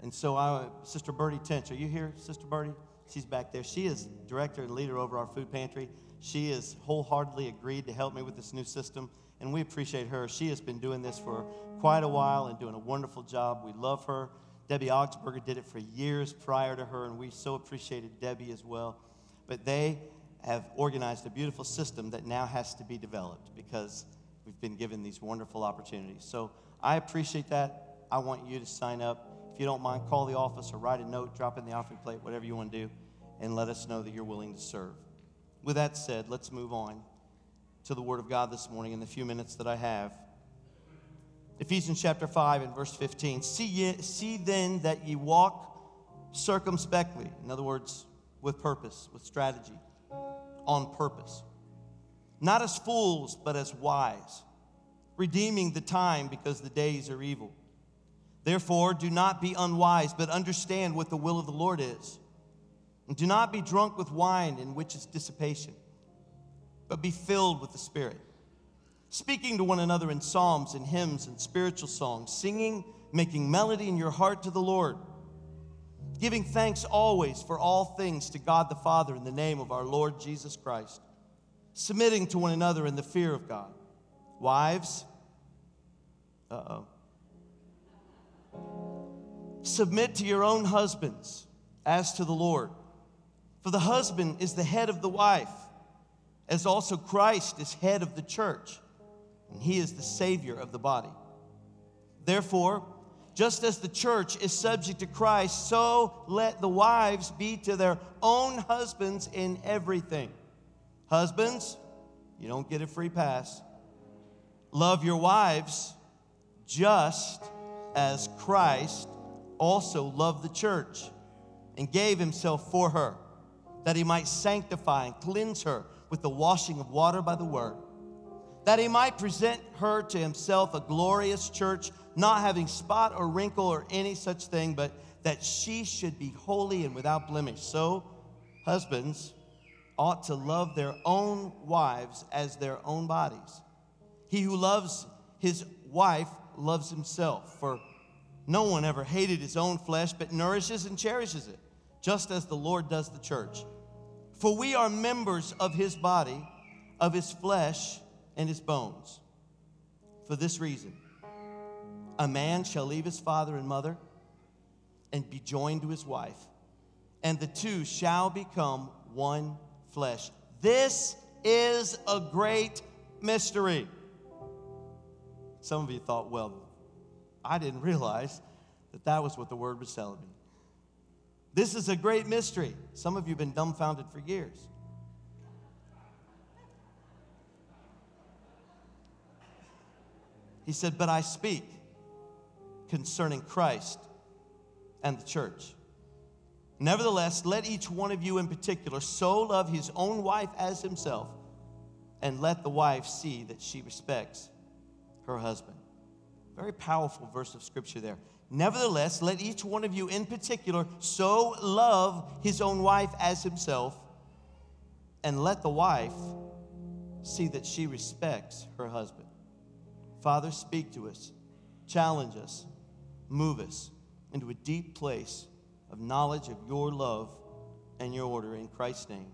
And so Sister Birdie Tinch, are you here, Sister Birdie? She's back there. She is director and leader over our food pantry. She has wholeheartedly agreed to help me with this new system, and we appreciate her. She has been doing this for quite a while and doing a wonderful job. We love her. Debbie Augsburger did it for years prior to her, and we so appreciated Debbie as well. But they have organized a beautiful system that now has to be developed because we've been given these wonderful opportunities. So I appreciate that. I want you to sign up. If you don't mind, call the office or write a note, drop in the offering plate, whatever you want to do, and let us know that you're willing to serve. With that said, let's move on to the Word of God this morning in the few minutes that I have. Ephesians chapter 5 and verse 15. See then that ye walk circumspectly. In other words, with purpose, with strategy, on purpose. Not as fools, but as wise, redeeming the time because the days are evil. Therefore, do not be unwise, but understand what the will of the Lord is. And do not be drunk with wine, in which is dissipation, but be filled with the Spirit, speaking to one another in psalms and hymns and spiritual songs, singing, making melody in your heart to the Lord, giving thanks always for all things to God the Father in the name of our Lord Jesus Christ, submitting to one another in the fear of God. Wives, submit to your own husbands as to the Lord. For the husband is the head of the wife, as also Christ is head of the church, and he is the Savior of the body. Therefore, just as the church is subject to Christ, so let the wives be to their own husbands in everything. Husbands, you don't get a free pass. Love your wives just as Christ also loved the church and gave himself for her, that he might sanctify and cleanse her with the washing of water by the word, that he might present her to himself a glorious church, not having spot or wrinkle or any such thing, but that she should be holy and without blemish. So husbands ought to love their own wives as their own bodies. He who loves his wife loves himself, for no one ever hated his own flesh, but nourishes and cherishes it, just as the Lord does the church. For we are members of his body, of his flesh, and his bones. For this reason, a man shall leave his father and mother and be joined to his wife, and the two shall become one flesh. This is a great mystery. Some of you thought, well, I didn't realize that was what the word was telling me. This is a great mystery. Some of you have been dumbfounded for years. He said, but I speak concerning Christ and the church. Nevertheless, let each one of you in particular so love his own wife as himself, and let the wife see that she respects her husband. Very powerful verse of scripture there. Nevertheless, let each one of you in particular so love his own wife as himself, and let the wife see that she respects her husband. Father, speak to us, challenge us, move us into a deep place of knowledge of your love and your order. In Christ's name,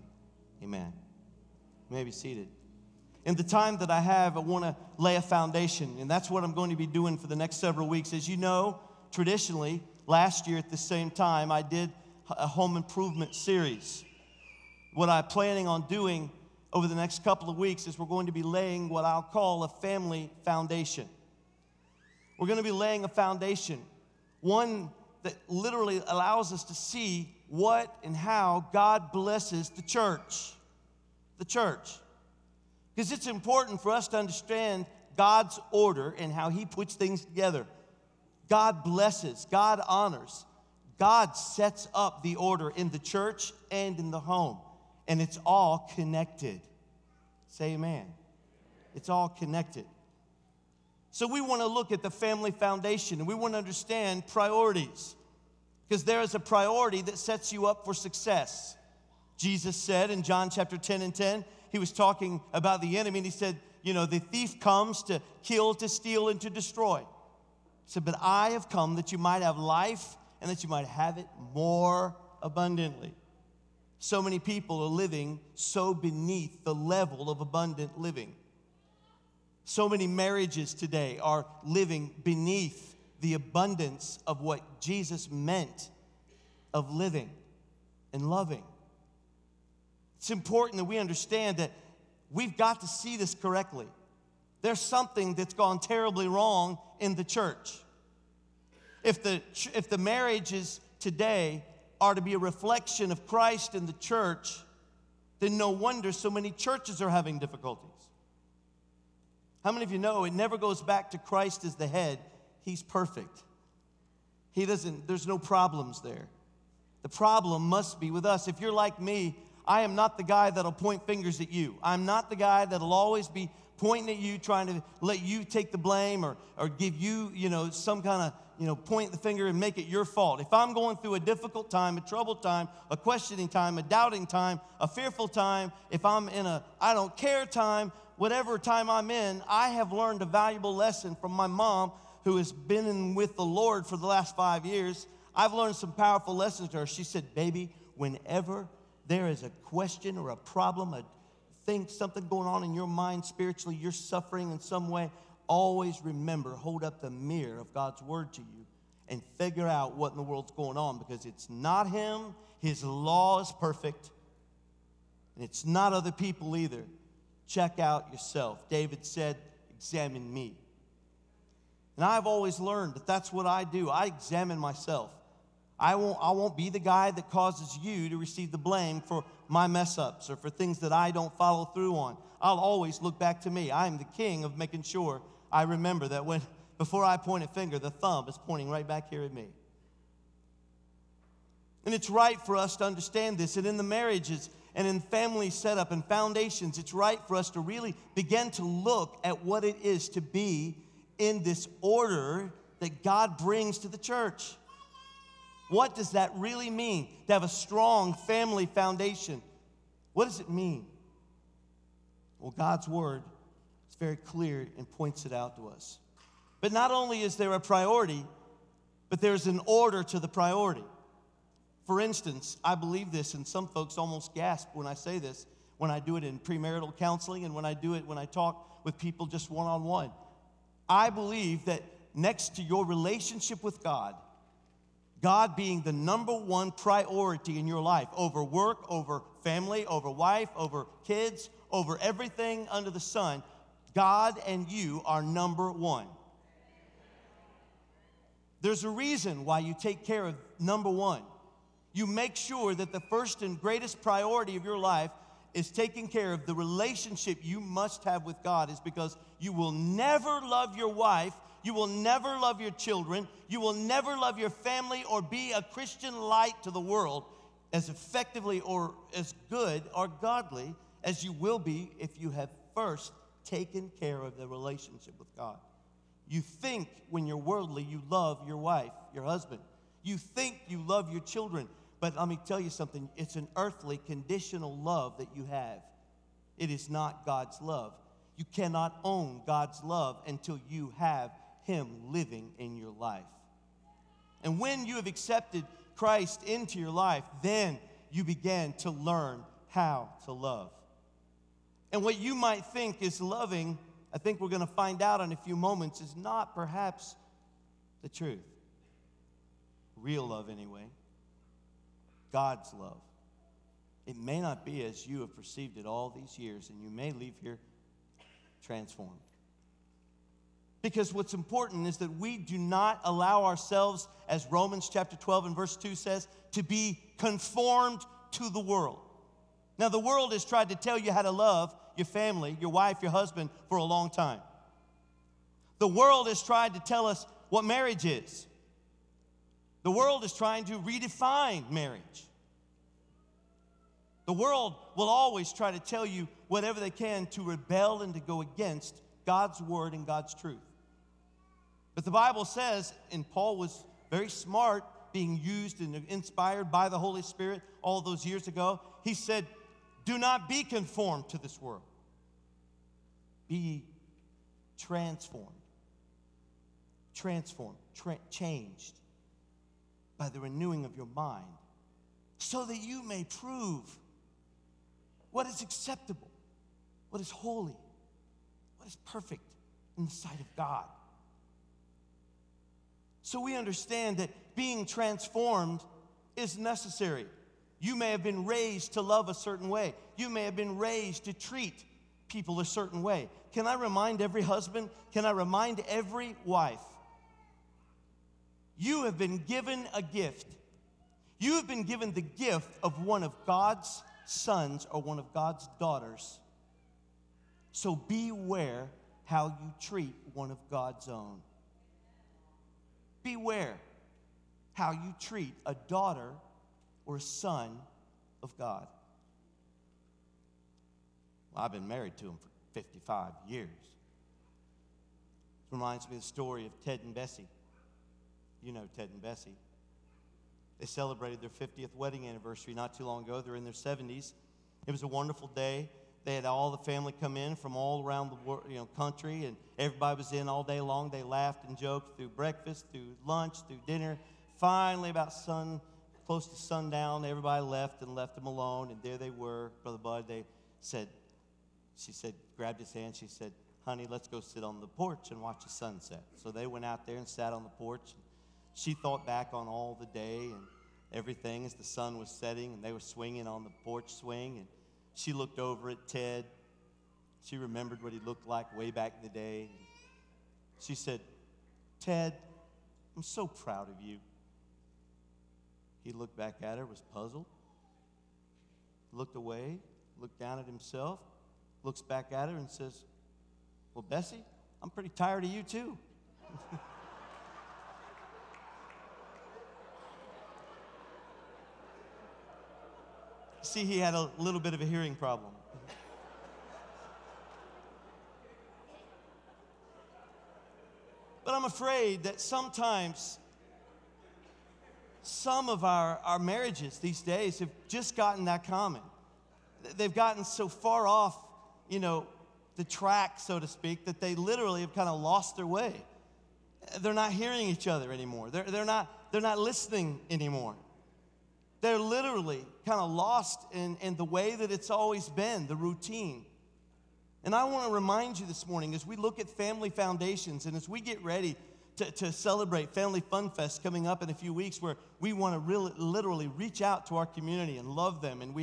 amen. You may be seated. In the time that I have, I want to lay a foundation, and that's what I'm going to be doing for the next several weeks. As you know, traditionally, last year at the same time, I did a home improvement series. What I'm planning on doing over the next couple of weeks is we're going to be laying what I'll call a family foundation. We're going to be laying a foundation, one that literally allows us to see what and how God blesses the church. The church. Because it's important for us to understand God's order and how he puts things together. God blesses, God honors, God sets up the order in the church and in the home. And it's all connected. Say amen. It's all connected. So we want to look at the family foundation, and we want to understand priorities, because there is a priority that sets you up for success. Jesus said in John chapter 10:10, he was talking about the enemy, and he said, you know, the thief comes to kill, to steal, and to destroy. said, but I have come that you might have life and that you might have it more abundantly. So many people are living so beneath the level of abundant living. So many marriages today are living beneath the abundance of what Jesus meant of living and loving. It's important that we understand that we've got to see this correctly. There's something that's gone terribly wrong in the church. If the marriages today are to be a reflection of Christ in the church, then no wonder so many churches are having difficulties. How many of you know it never goes back to Christ as the head? He's perfect. He doesn't, there's no problems there. The problem must be with us. If you're like me, I am not the guy that'll point fingers at you. I'm not the guy that'll always be pointing at you, trying to let you take the blame or give you, some kind of, point the finger and make it your fault. If I'm going through a difficult time, a troubled time, a questioning time, a doubting time, a fearful time, if I'm in a I don't care time, whatever time I'm in, I have learned a valuable lesson from my mom, who has been in with the Lord for the last 5 years. I've learned some powerful lessons to her. She said, baby, whenever there is a question or a problem, a thing, something going on in your mind spiritually, you're suffering in some way, always remember, hold up the mirror of God's word to you and figure out what in the world's going on, because it's not him. His law is perfect. And it's not other people either. Check out yourself. David said, examine me. And I've always learned that that's what I do. I examine myself. I won't be the guy that causes you to receive the blame for my mess-ups or for things that I don't follow through on. I'll always look back to me. I am the king of making sure I remember that before I point a finger, the thumb is pointing right back here at me. And it's right for us to understand this. And in the marriages and in family setup and foundations, it's right for us to really begin to look at what it is to be in this order that God brings to the church. What does that really mean to have a strong family foundation? What does it mean? Well, God's word is very clear and points it out to us. But not only is there a priority, but there's an order to the priority. For instance, I believe this, and some folks almost gasp when I say this, when I do it in premarital counseling and when I do it when I talk with people just one-on-one. I believe that next to your relationship with God, God being the number one priority in your life, over work, over family, over wife, over kids, over everything under the sun, God and you are number one. There's a reason why you take care of number one. You make sure that the first and greatest priority of your life is taking care of the relationship you must have with God, is because you will never love your wife, you will never love your children, you will never love your family or be a Christian light to the world as effectively or as good or godly as you will be if you have first taken care of the relationship with God. You think when you're worldly you love your wife, your husband. You think you love your children. But let me tell you something, it's an earthly, conditional love that you have. It is not God's love. You cannot own God's love until you have him living in your life. And when you have accepted Christ into your life, then you begin to learn how to love. And what you might think is loving, I think we're going to find out in a few moments, is not perhaps the truth. Real love, anyway. God's love. It may not be as you have perceived it all these years, and you may leave here transformed. Because what's important is that we do not allow ourselves, as Romans chapter 12 and verse 2 says, to be conformed to the world. Now, the world has tried to tell you how to love your family, your wife, your husband for a long time. The world has tried to tell us what marriage is. The world is trying to redefine marriage. The world will always try to tell you whatever they can to rebel and to go against God's word and God's truth. But the Bible says, and Paul was very smart, being used and inspired by the Holy Spirit all those years ago, he said, do not be conformed to this world. Be transformed. transformed, changed by the renewing of your mind, so that you may prove what is acceptable, what is holy, what is perfect in the sight of God. So we understand that being transformed is necessary. You may have been raised to love a certain way. You may have been raised to treat people a certain way. Can I remind every husband? Can I remind every wife? You have been given a gift. You have been given the gift of one of God's sons or one of God's daughters. So beware how you treat one of God's own. Beware how you treat a daughter or son of God. Well, I've been married to him for 55 years. It reminds me of the story of Ted and Bessie. You know Ted and Bessie. They celebrated their 50th wedding anniversary not too long ago. They're in their 70s. It was a wonderful day. They had all the family come in from all around the world, country, and everybody was in all day long. They laughed and joked through breakfast, through lunch, through dinner. Finally, about close to sundown, everybody left and left them alone, and there they were. Brother Bud, she said, grabbed his hand, she said, honey, let's go sit on the porch and watch the sunset. So they went out there and sat on the porch. She thought back on all the day and everything as the sun was setting, and they were swinging on the porch swing, and she looked over at Ted. She remembered what he looked like way back in the day. She said, Ted, I'm so proud of you. He looked back at her, was puzzled, looked away, looked down at himself, looks back at her and says, well, Bessie, I'm pretty tired of you too. See, he had a little bit of a hearing problem. But I'm afraid that sometimes some of our marriages these days have just gotten that common. They've gotten so far off, the track, so to speak, that they literally have kind of lost their way. They're not hearing each other anymore. They're not listening anymore. They're literally kind of lost in the way that it's always been, the routine. And I want to remind you this morning, as we look at family foundations and as we get ready to celebrate Family Fun Fest coming up in a few weeks, where we want to really literally reach out to our community and love them. And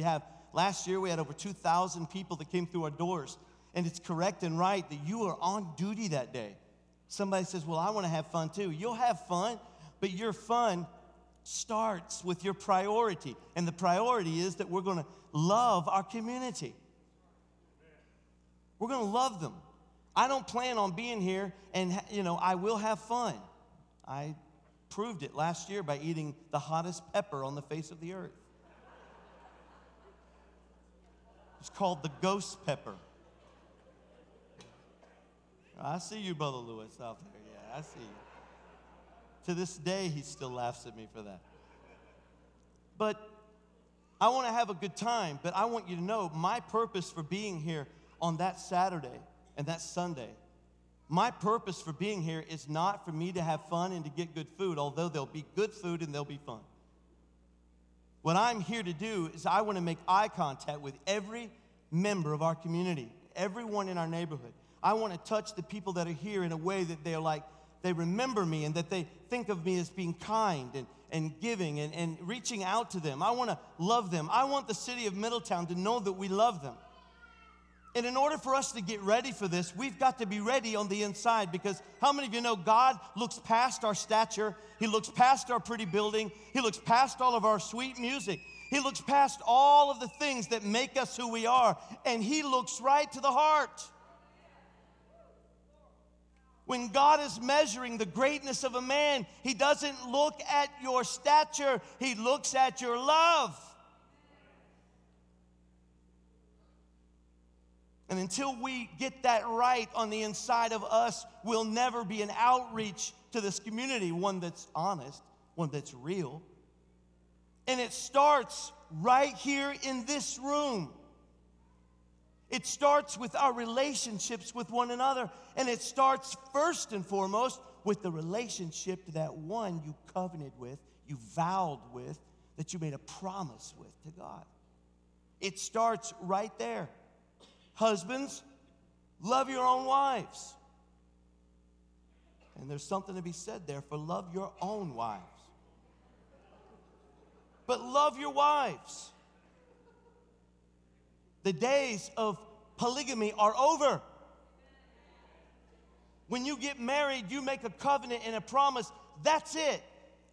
last year we had over 2,000 people that came through our doors. And it's correct and right that you are on duty that day. Somebody says, well, I want to have fun too. You'll have fun, but your fun starts with your priority. And the priority is that we're going to love our community. We're going to love them. I don't plan on being here, and, I will have fun. I proved it last year by eating the hottest pepper on the face of the earth. It's called the ghost pepper. I see you, Brother Lewis, out there. Yeah, I see you. To this day, he still laughs at me for that. But I want to have a good time, but I want you to know my purpose for being here on that Saturday and that's Sunday. My purpose for being here is not for me to have fun and to get good food, although there'll be good food and there'll be fun. What I'm here to do is I want to make eye contact with every member of our community, everyone in our neighborhood. I want to touch the people that are here in a way that they're like, they remember me and that they think of me as being kind and giving and reaching out to them. I want to love them. I want the city of Middletown to know that we love them. And in order for us to get ready for this, we've got to be ready on the inside, because how many of you know God looks past our stature? He looks past our pretty building. He looks past all of our sweet music. He looks past all of the things that make us who we are, and He looks right to the heart. When God is measuring the greatness of a man, He doesn't look at your stature. He looks at your love. And until we get that right on the inside of us, we'll never be an outreach to this community, one that's honest, one that's real. And it starts right here in this room. It starts with our relationships with one another, and it starts first and foremost with the relationship to that one you covenanted with, you vowed with, that you made a promise with to God. It starts right there. Husbands, love your own wives. And there's something to be said there for love your own wives. But love your wives. The days of polygamy are over. When you get married, you make a covenant and a promise. That's it.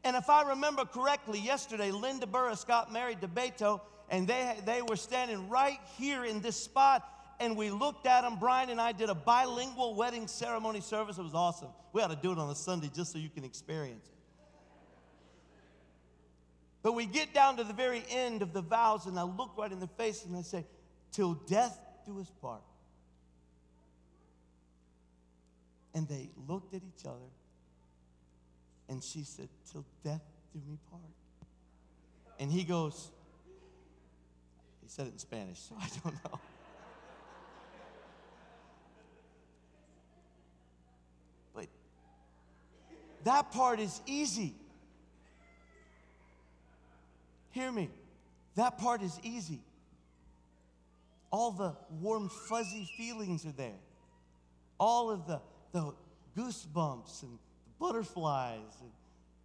And if I remember correctly, yesterday, Linda Burris got married to Beto, and they were standing right here in this spot, and we looked at them. Brian and I did a bilingual wedding ceremony service. It was awesome. We ought to do it on a Sunday just so you can experience it. But we get down to the very end of the vows, and I look right in their face, and I say, till death do us part. And they looked at each other, and she said, till death do me part. And he goes, he said it in Spanish, so I don't know. But that part is easy. Hear me. That part is easy. All the warm, fuzzy feelings are there. All of the goosebumps and butterflies, and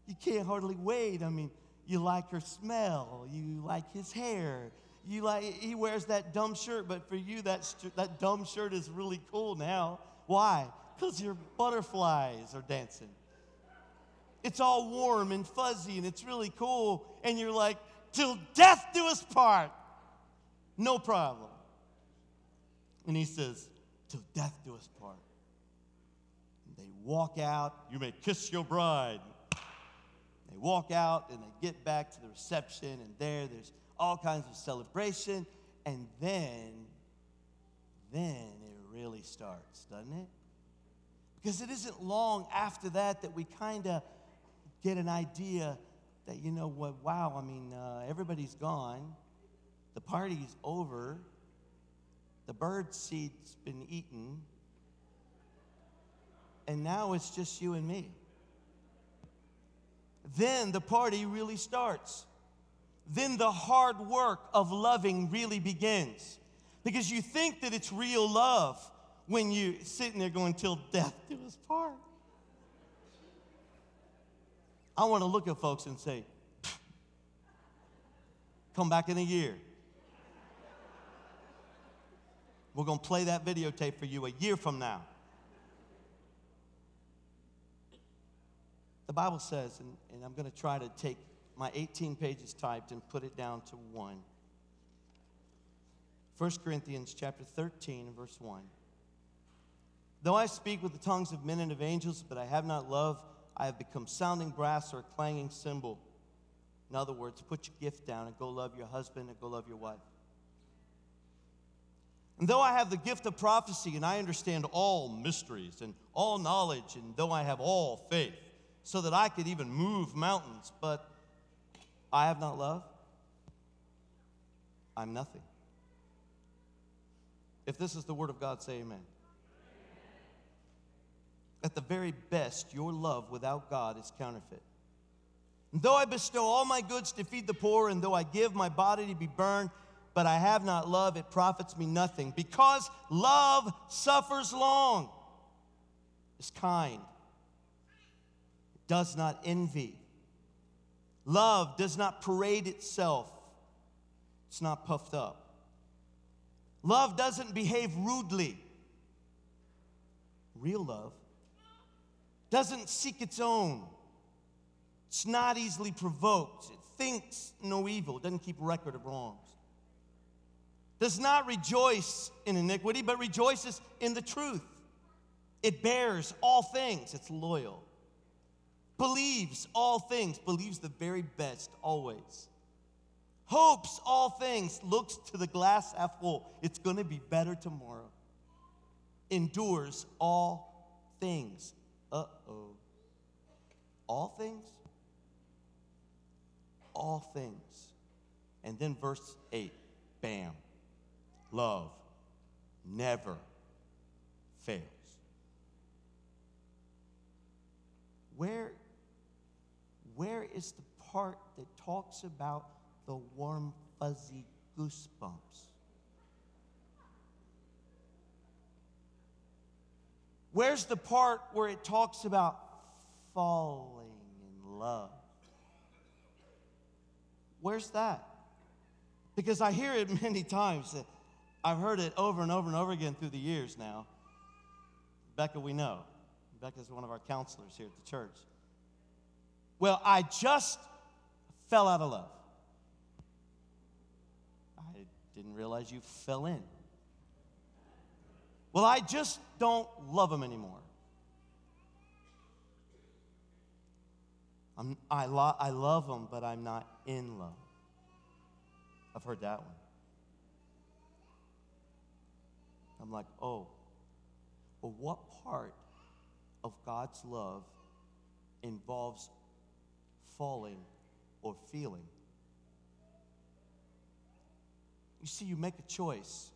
you can't hardly wait. I mean, you like her smell, you like his hair, you like he wears that dumb shirt, but for you that dumb shirt is really cool now. Why? Because your butterflies are dancing. It's all warm and fuzzy, and it's really cool, and you're like, till death do us part, no problem. And he says, till death do us part. They walk out. You may kiss your bride. They walk out, and they get back to the reception, and there's all kinds of celebration. And then it really starts, doesn't it? Because it isn't long after that we kind of get an idea that, you know what, wow, I mean, everybody's gone. The party's over. The bird seed's been eaten. And now it's just you and me. Then the party really starts. Then the hard work of loving really begins. Because you think that it's real love when you're sitting there going, till death do us part. I want to look at folks and say, come back in a year. We're going to play that videotape for you a year from now. The Bible says, and I'm going to try to take my 18 pages typed and put it down to one. 1 Corinthians chapter 13, verse 1. Though I speak with the tongues of men and of angels, but I have not love, I have become sounding brass or a clanging cymbal. In other words, put your gift down and go love your husband and go love your wife. And though I have the gift of prophecy and I understand all mysteries and all knowledge, and though I have all faith, so that I could even move mountains, but I have not love, I'm nothing. If this is the word of God, say amen. At the very best, your love without God is counterfeit. And though I bestow all my goods to feed the poor, and though I give my body to be burned, but I have not love, it profits me nothing. Because love suffers long, is kind, does not envy. Love does not parade itself. It's not puffed up. Love doesn't behave rudely. Real love doesn't seek its own. It's not easily provoked. It thinks no evil. It doesn't keep record of wrongs. Does not rejoice in iniquity, but rejoices in the truth. It bears all things. It's loyal. Believes all things, believes the very best always. Hopes all things, looks to the glass half full. It's going to be better tomorrow. Endures all things. Uh-oh. All things? All things. And then verse 8, bam. Love never fails. Where is the part that talks about the warm, fuzzy goosebumps? Where's the part where it talks about falling in love? Where's that? Because I hear it many times. I've heard it over and over and over again through the years now. Becca, we know. Becca's one of our counselors here at the church. Well, I just fell out of love. I didn't realize you fell in. Well, I just don't love him anymore. I love him, but I'm not in love. I've heard that one. I'm like, oh, well, what part of God's love involves falling or feeling? You see, you make a choice.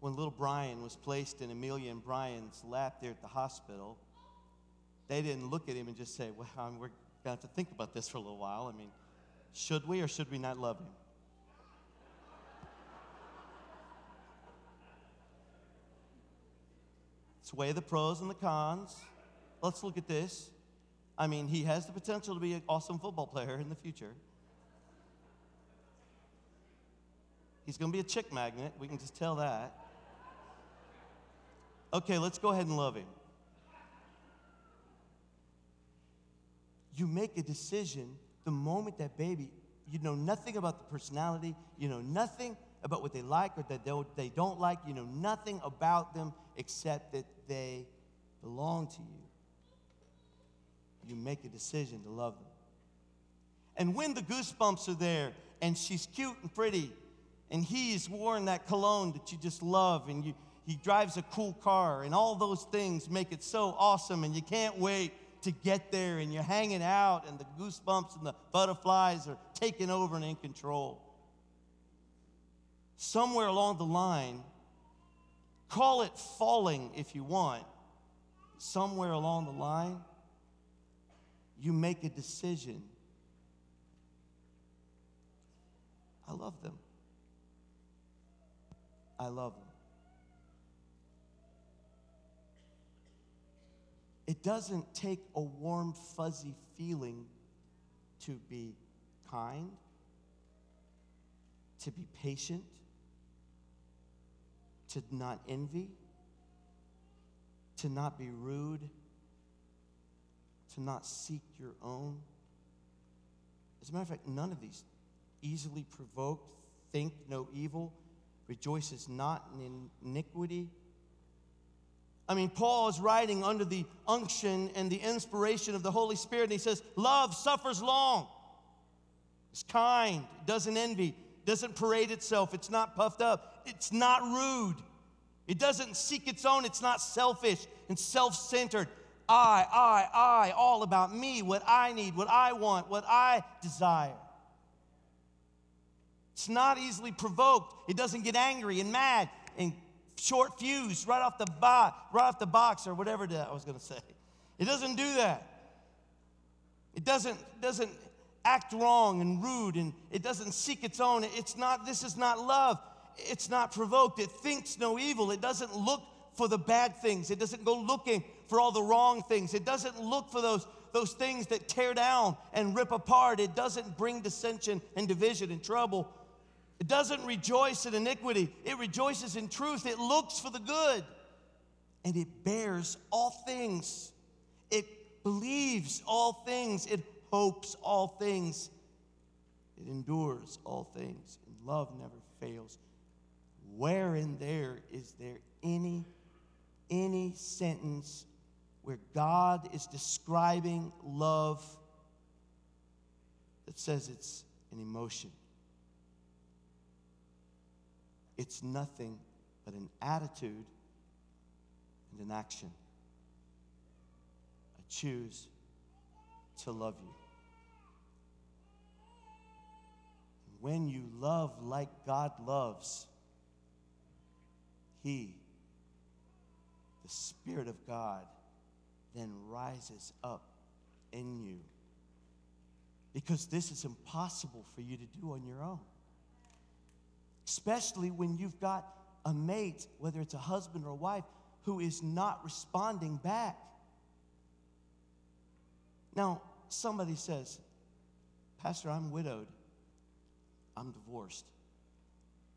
When little Brian was placed in Amelia and Brian's lap there at the hospital, they didn't look at him and just say, well, we're going to have to think about this for a little while. I mean, should we or should we not love him? Let's weigh the pros and the cons. Let's look at this. I mean, he has the potential to be an awesome football player in the future. He's going to be a chick magnet. We can just tell that. Okay, let's go ahead and love him. You make a decision the moment that baby, you know nothing about the personality, you know nothing about what they like or that they don't like, you know nothing about them except that they belong to you. You make a decision to love them. And when the goosebumps are there and she's cute and pretty and he's worn that cologne that you just love and he drives a cool car and all those things make it so awesome and you can't wait to get there and you're hanging out and the goosebumps and the butterflies are taking over and in control. Somewhere along the line, call it falling if you want, somewhere along the line, you make a decision. I love them. I love them. It doesn't take a warm, fuzzy feeling to be kind, to be patient, to not envy, to not be rude, to not seek your own. As a matter of fact, none of these. Easily provoked, think no evil, rejoices not in iniquity. I mean, Paul is writing under the unction and the inspiration of the Holy Spirit, and he says, love suffers long. It's kind, it doesn't envy, doesn't parade itself, it's not puffed up, it's not rude, it doesn't seek its own, it's not selfish and self-centered. I, all about me, what I need, what I want, what I desire. It's not easily provoked. It doesn't get angry and mad and short-fused right off the box or whatever I was going to say. It doesn't do that. It doesn't act wrong and rude, and it doesn't seek its own. This is not love. It's not provoked. It thinks no evil. It doesn't look for the bad things. It doesn't go looking for all the wrong things. It doesn't look for those things that tear down and rip apart. It doesn't bring dissension and division and trouble. It doesn't rejoice in iniquity. It rejoices in truth. It looks for the good. And it bears all things. It believes all things. It hopes all things. It endures all things. And love never fails. Where in there is there any sentence where God is describing love that says it's an emotion? It's nothing but an attitude and an action. I choose to love you. When you love like God loves, He, the Spirit of God, then rises up in you. Because this is impossible for you to do on your own. Especially when you've got a mate, whether it's a husband or a wife, who is not responding back. Now, somebody says, Pastor, I'm widowed. I'm divorced.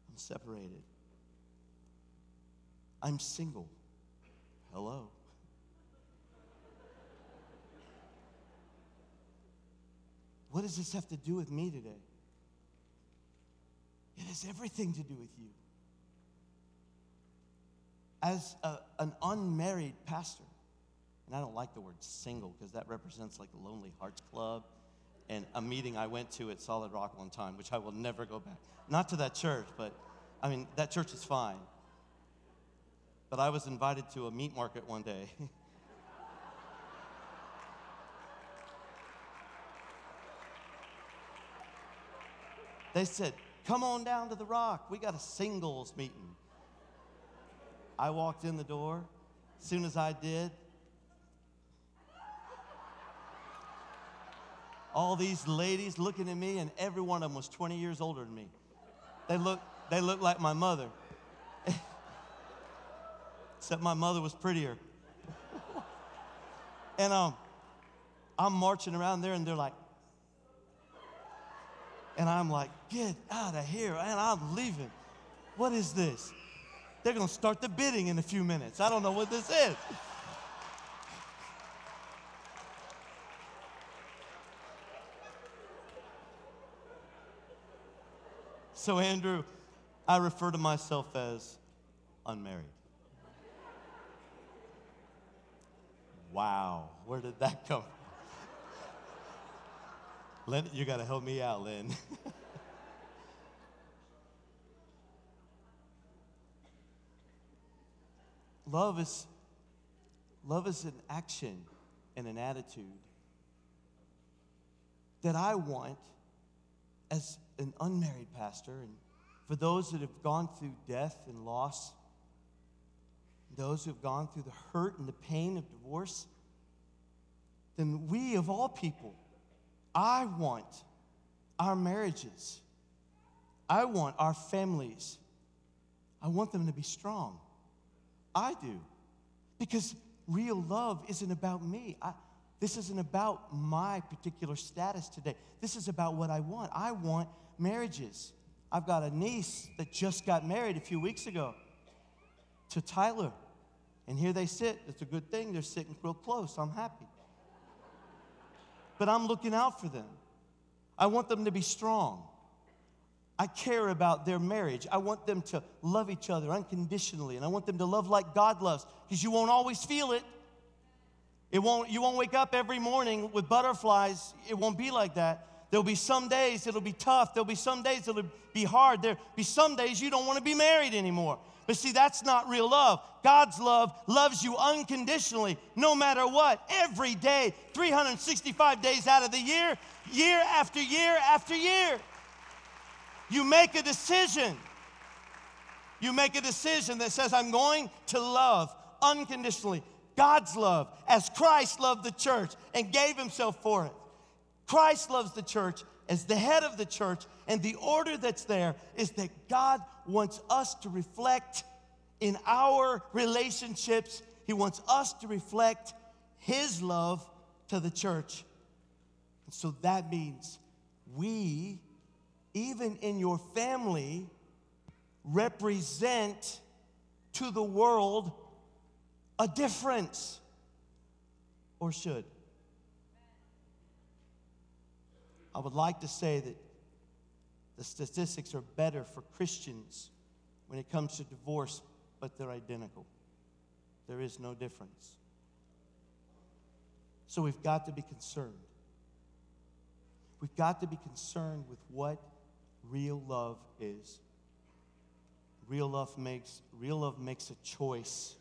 I'm separated. I'm single. Hello. What does this have to do with me today? It has everything to do with you. As an unmarried pastor, and I don't like the word single because that represents like a Lonely Hearts Club and a meeting I went to at Solid Rock one time, which I will never go back. Not to that church, but I mean, that church is fine. But I was invited to a meat market one day. They said, come on down to the Rock. We got a singles meeting. I walked in the door. As soon as I did, all these ladies looking at me, and every one of them was 20 years older than me. They looked like my mother. Except my mother was prettier. And I'm marching around there, and they're like, and I'm like, get out of here, and I'm leaving. What is this? They're going to start the bidding in a few minutes. I don't know what this is. So, Andrew, I refer to myself as unmarried. Wow, where did that come from? Lynn, you got to help me out, Lynn. Love is an action and an attitude that I want as an unmarried pastor, and for those that have gone through death and loss, those who have gone through the hurt and the pain of divorce, then we of all people, I want our marriages, I want our families, I want them to be strong. I do. Because real love isn't about me. This isn't about my particular status today. This is about what I want. I want marriages. I've got a niece that just got married a few weeks ago to Tyler. And here they sit. It's a good thing. They're sitting real close. I'm happy. But I'm looking out for them. I want them to be strong. I care about their marriage. I want them to love each other unconditionally, and I want them to love like God loves, because you won't always feel it. You won't wake up every morning with butterflies. It won't be like that. There'll be some days it'll be tough. There'll be some days it'll be hard. There'll be some days you don't want to be married anymore. But see, that's not real love. God's love loves you unconditionally, no matter what, every day, 365 days out of the year, year after year after year. You make a decision. You make a decision that says, I'm going to love unconditionally. God's love, as Christ loved the church and gave himself for it. Christ loves the church as the head of the church, and the order that's there is that God wants us to reflect in our relationships. He wants us to reflect his love to the church. And so that means we, even in your family, represent to the world a difference, or should. I would like to say that the statistics are better for Christians when it comes to divorce, but they're identical. There is no difference. So we've got to be concerned. We've got to be concerned with what real love is. Real love makes a choice.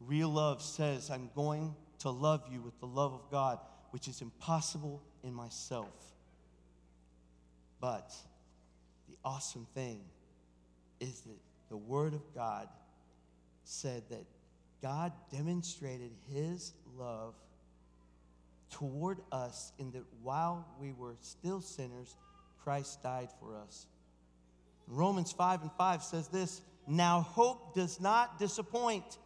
Real love says, I'm going to love you with the love of God, which is impossible in myself. But the awesome thing is that the Word of God said that God demonstrated his love toward us in that while we were still sinners, Christ died for us. Romans 5:5 says this, now hope does not disappoint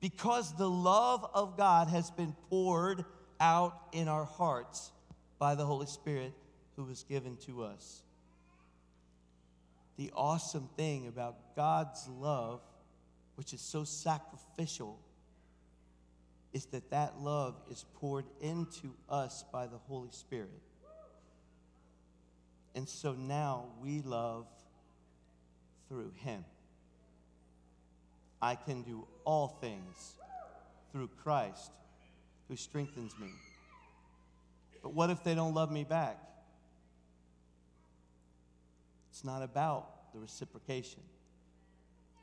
because the love of God has been poured out in our hearts by the Holy Spirit who was given to us. The awesome thing about God's love, which is so sacrificial, is that that love is poured into us by the Holy Spirit. And so now we love through Him. I can do all things through Christ who strengthens me. But what if they don't love me back? It's not about the reciprocation.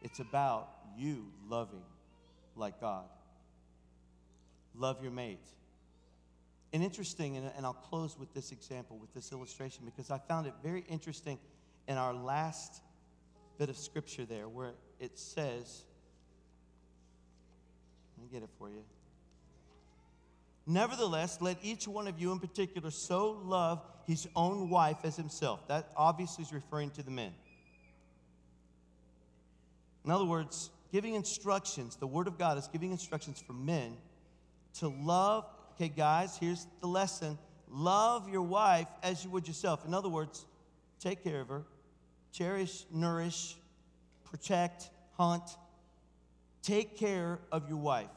It's about you loving like God. Love your mate. And interesting, and I'll close with this example, with this illustration, because I found it very interesting in our last bit of scripture there where it says, let me get it for you. Nevertheless, let each one of you in particular so love his own wife as himself. That obviously is referring to the men. In other words, giving instructions, the Word of God is giving instructions for men to love. Okay, guys, here's the lesson. Love your wife as you would yourself. In other words, take care of her. Cherish, nourish, protect, hunt. Take care of your wife.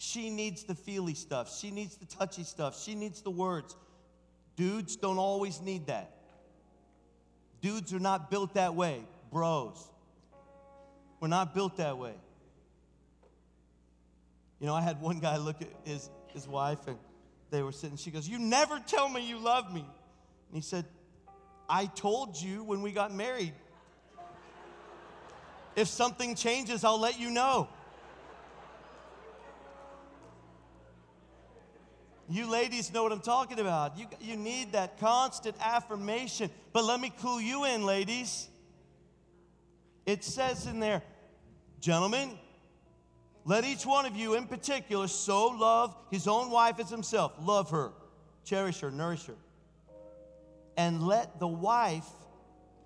She needs the feely stuff. She needs the touchy stuff. She needs the words. Dudes don't always need that. Dudes are not built that way, bros. We're not built that way. You know, I had one guy look at his wife, and they were sitting. She goes, you never tell me you love me. And he said, I told you when we got married. If something changes, I'll let you know. You ladies know what I'm talking about. You need that constant affirmation. But let me clue you in, ladies. It says in there, gentlemen, let each one of you in particular so love his own wife as himself. Love her, cherish her, nourish her. And let the wife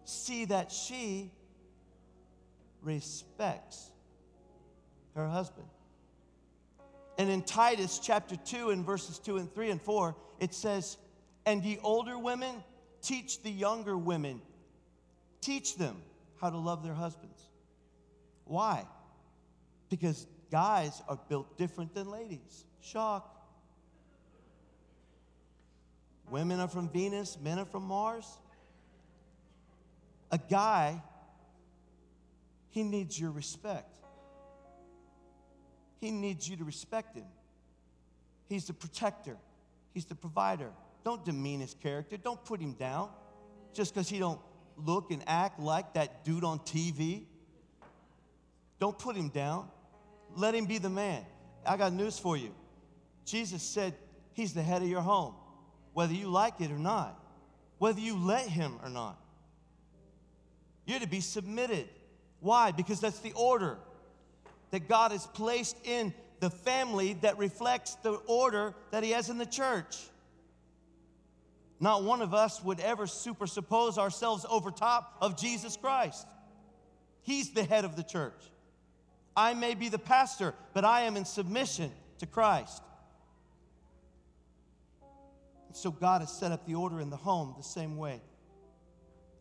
see that she respects her husband. And in Titus chapter 2 and verses 2 and 3 and 4, it says, and ye older women, teach the younger women. Teach them how to love their husbands. Why? Because guys are built different than ladies. Shock. Women are from Venus, men are from Mars. A guy, he needs your respect. He needs you to respect him. He's the protector. He's the provider. Don't demean his character. Don't put him down just because he don't look and act like that dude on TV. Don't put him down. Let him be the man. I got news for you. Jesus said he's the head of your home, whether you like it or not, whether you let him or not. You're to be submitted. Why? Because that's the order that God has placed in the family that reflects the order that he has in the church. Not one of us would ever superimpose ourselves over top of Jesus Christ. He's the head of the church. I may be the pastor, but I am in submission to Christ. So God has set up the order in the home the same way.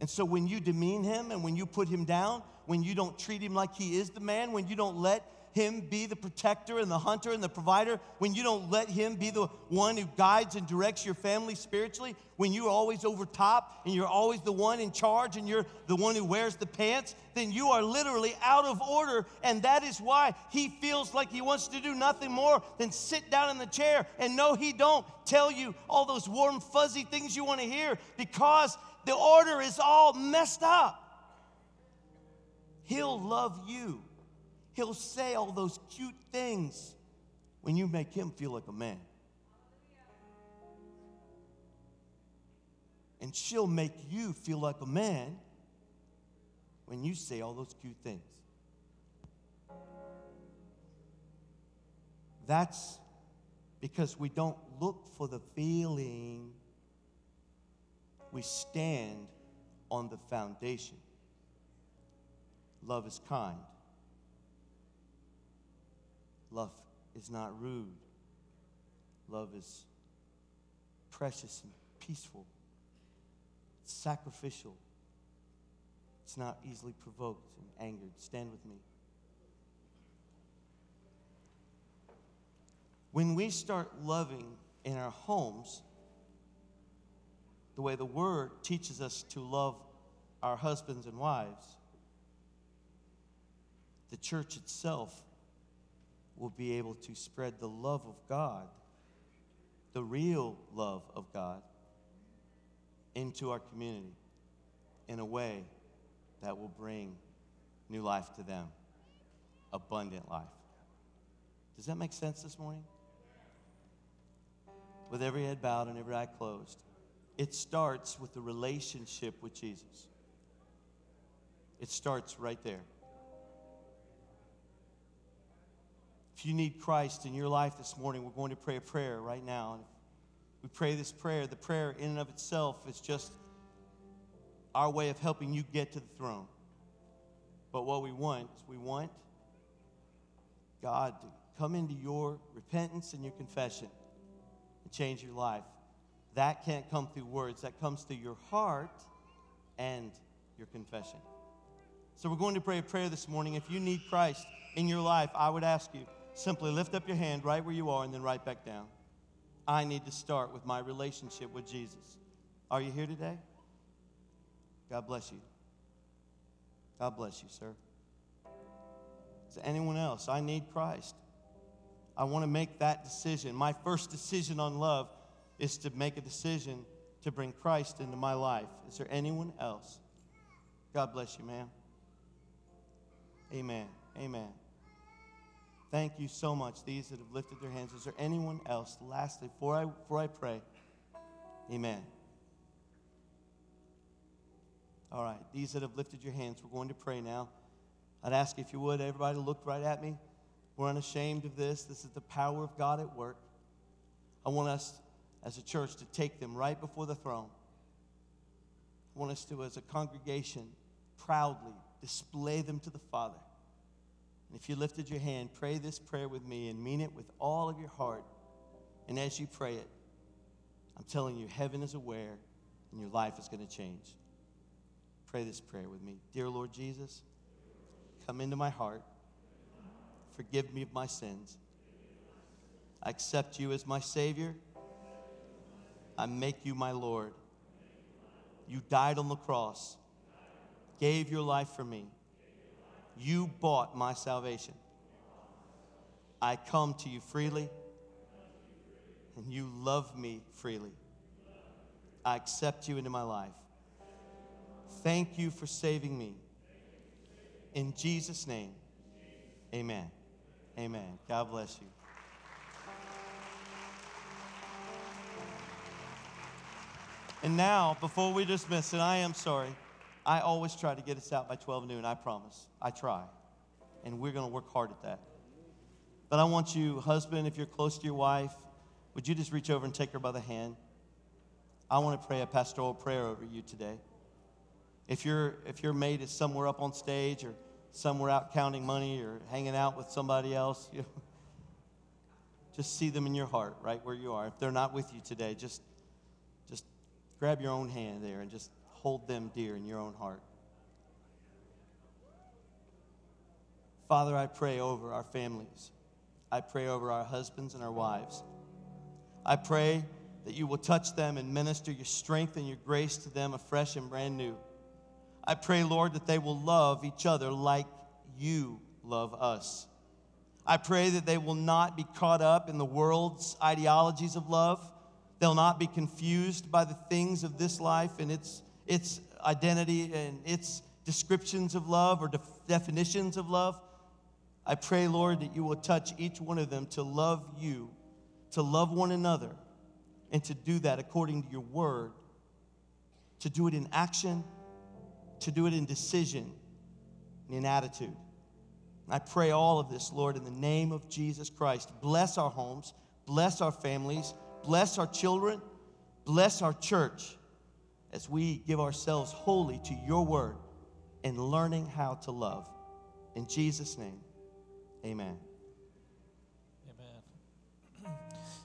And so when you demean him and when you put him down, when you don't treat him like he is the man, when you don't let him be the protector and the hunter and the provider, when you don't let him be the one who guides and directs your family spiritually, when you're always over top and you're always the one in charge and you're the one who wears the pants, then you are literally out of order, and that is why he feels like he wants to do nothing more than sit down in the chair and no, he don't tell you all those warm, fuzzy things you want to hear because the order is all messed up. He'll love you. He'll say all those cute things when you make him feel like a man. And she'll make you feel like a man when you say all those cute things. That's because we don't look for the feeling. We stand on the foundation. Love is kind. Love is not rude. Love is precious and peaceful. It's sacrificial. It's not easily provoked and angered. Stand with me. When we start loving in our homes, the way the Word teaches us to love our husbands and wives, the church itself will be able to spread the love of God, the real love of God, into our community in a way that will bring new life to them, abundant life. Does that make sense this morning? With every head bowed and every eye closed, it starts with the relationship with Jesus. It starts right there. If you need Christ in your life this morning, we're going to pray a prayer right now. And we pray this prayer. The prayer in and of itself is just our way of helping you get to the throne. But what we want is we want God to come into your repentance and your confession and change your life. That can't come through words. That comes through your heart and your confession. So we're going to pray a prayer this morning. If you need Christ in your life, I would ask you, simply lift up your hand right where you are and then right back down. I need to start with my relationship with Jesus. Are you here today? God bless you. God bless you, sir. To anyone else, I need Christ. I want to make that decision. My first decision on love is to make a decision to bring Christ into my life. Is there anyone else? God bless you, ma'am. Amen. Amen. Thank you so much, these that have lifted their hands. Is there anyone else? Lastly, before I pray, amen. All right, these that have lifted your hands, we're going to pray now. I'd ask if you would, everybody look right at me. We're unashamed of this. This is the power of God at work. I want us as a church to take them right before the throne. I want us to, as a congregation, proudly display them to the Father. And if you lifted your hand, pray this prayer with me and mean it with all of your heart. And as you pray it, I'm telling you, heaven is aware and your life is going to change. Pray this prayer with me. Dear Lord Jesus, come into my heart. Forgive me of my sins. I accept you as my Savior. I make you my Lord. You died on the cross. Gave your life for me. You bought my salvation. I come to you freely, and you love me freely. I accept you into my life. Thank you for saving me. In Jesus' name, amen. Amen. God bless you. And now, before we dismiss, and I am sorry, I always try to get us out by 12 noon, I promise. I try. And we're going to work hard at that. But I want you, husband, if you're close to your wife, would you just reach over and take her by the hand? I want to pray a pastoral prayer over you today. If your mate is somewhere up on stage or somewhere out counting money or hanging out with somebody else, you know, just see them in your heart, right where you are. If they're not with you today, just grab your own hand there and just hold them dear in your own heart. Father, I pray over our families. I pray over our husbands and our wives. I pray that you will touch them and minister your strength and your grace to them afresh and brand new. I pray, Lord, that they will love each other like you love us. I pray that they will not be caught up in the world's ideologies of love. They'll not be confused by the things of this life and its identity and its descriptions of love or definitions of love. I pray, Lord, that you will touch each one of them to love you, to love one another, and to do that according to your word, to do it in action, to do it in decision and in attitude. I pray all of this, Lord, in the name of Jesus Christ. Bless our homes. Bless our families. Bless our children. Bless our church as we give ourselves wholly to your word and learning how to love. In Jesus' name, amen. Amen.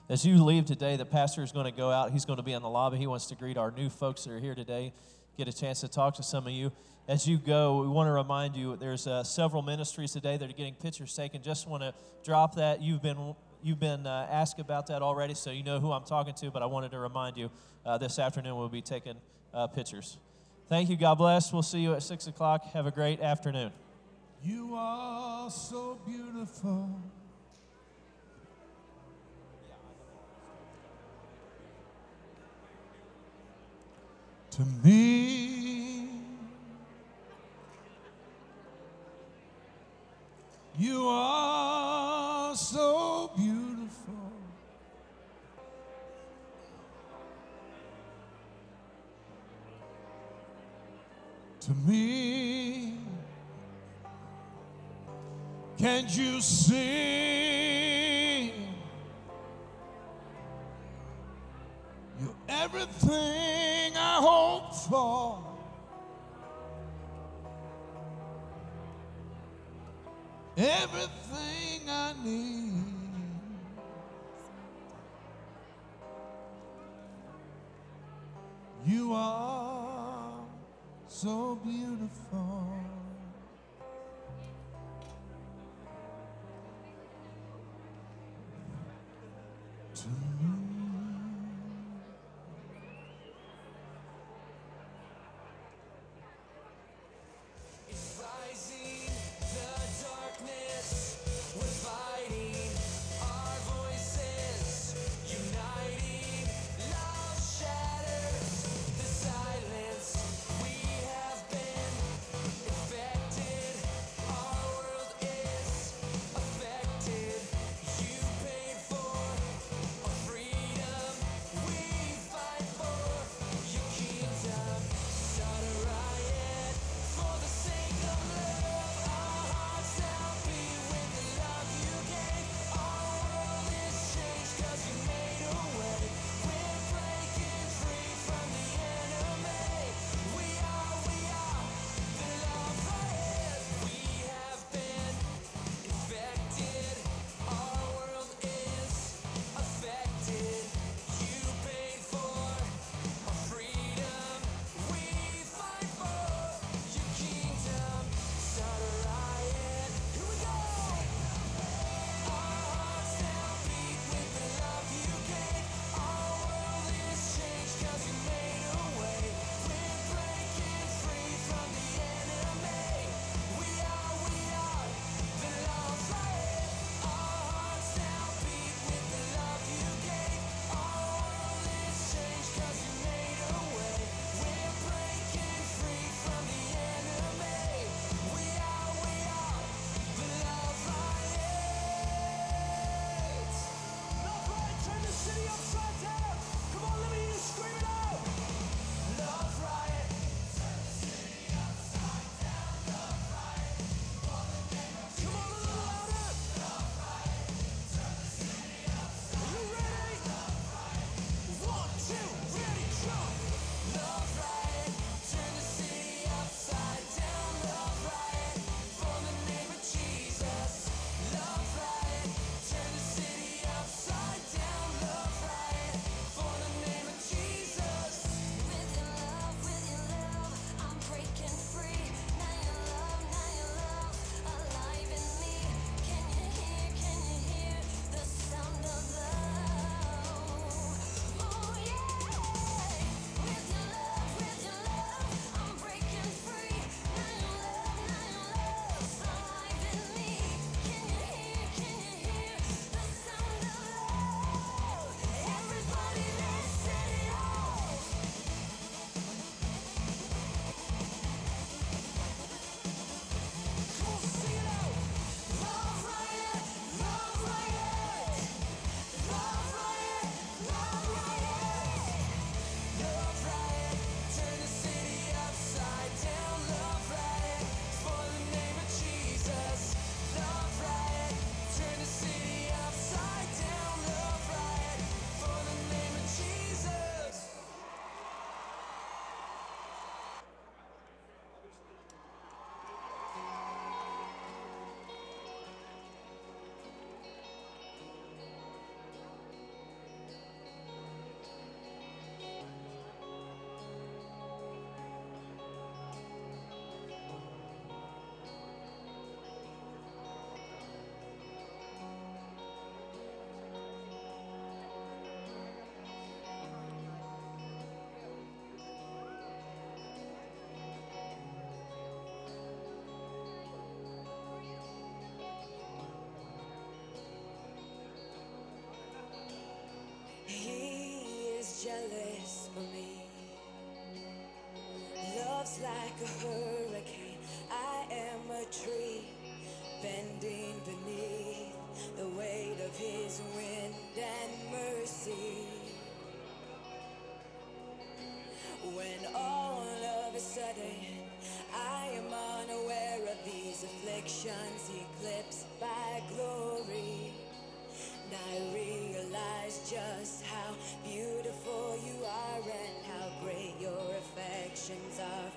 As you leave today, the pastor is going to go out. He's going to be in the lobby. He wants to greet our new folks that are here today, get a chance to talk to some of you. As you go, we want to remind you there's several ministries today that are getting pictures taken. Just want to drop that. You've been asked about that already, so you know who I'm talking to, but I wanted to remind you this afternoon we'll be taking pictures. Thank you. God bless. We'll see you at 6 o'clock. Have a great afternoon. You are so beautiful. To me, you are so beautiful. To me, can't you see? You're everything I hope for. Everything I need. You are so beautiful. To me. It's rising the darkness, we're fighting our voices, uniting love shatters the silence. We have been infected, our world is affected. You paid for free. jealous for me. Love's like a hurricane, I am a tree, bending beneath the weight of his wind and mercy. When all of a sudden I am unaware of these afflictions, eclipsed by glory, and I realize just how beautiful you are and how great your affections are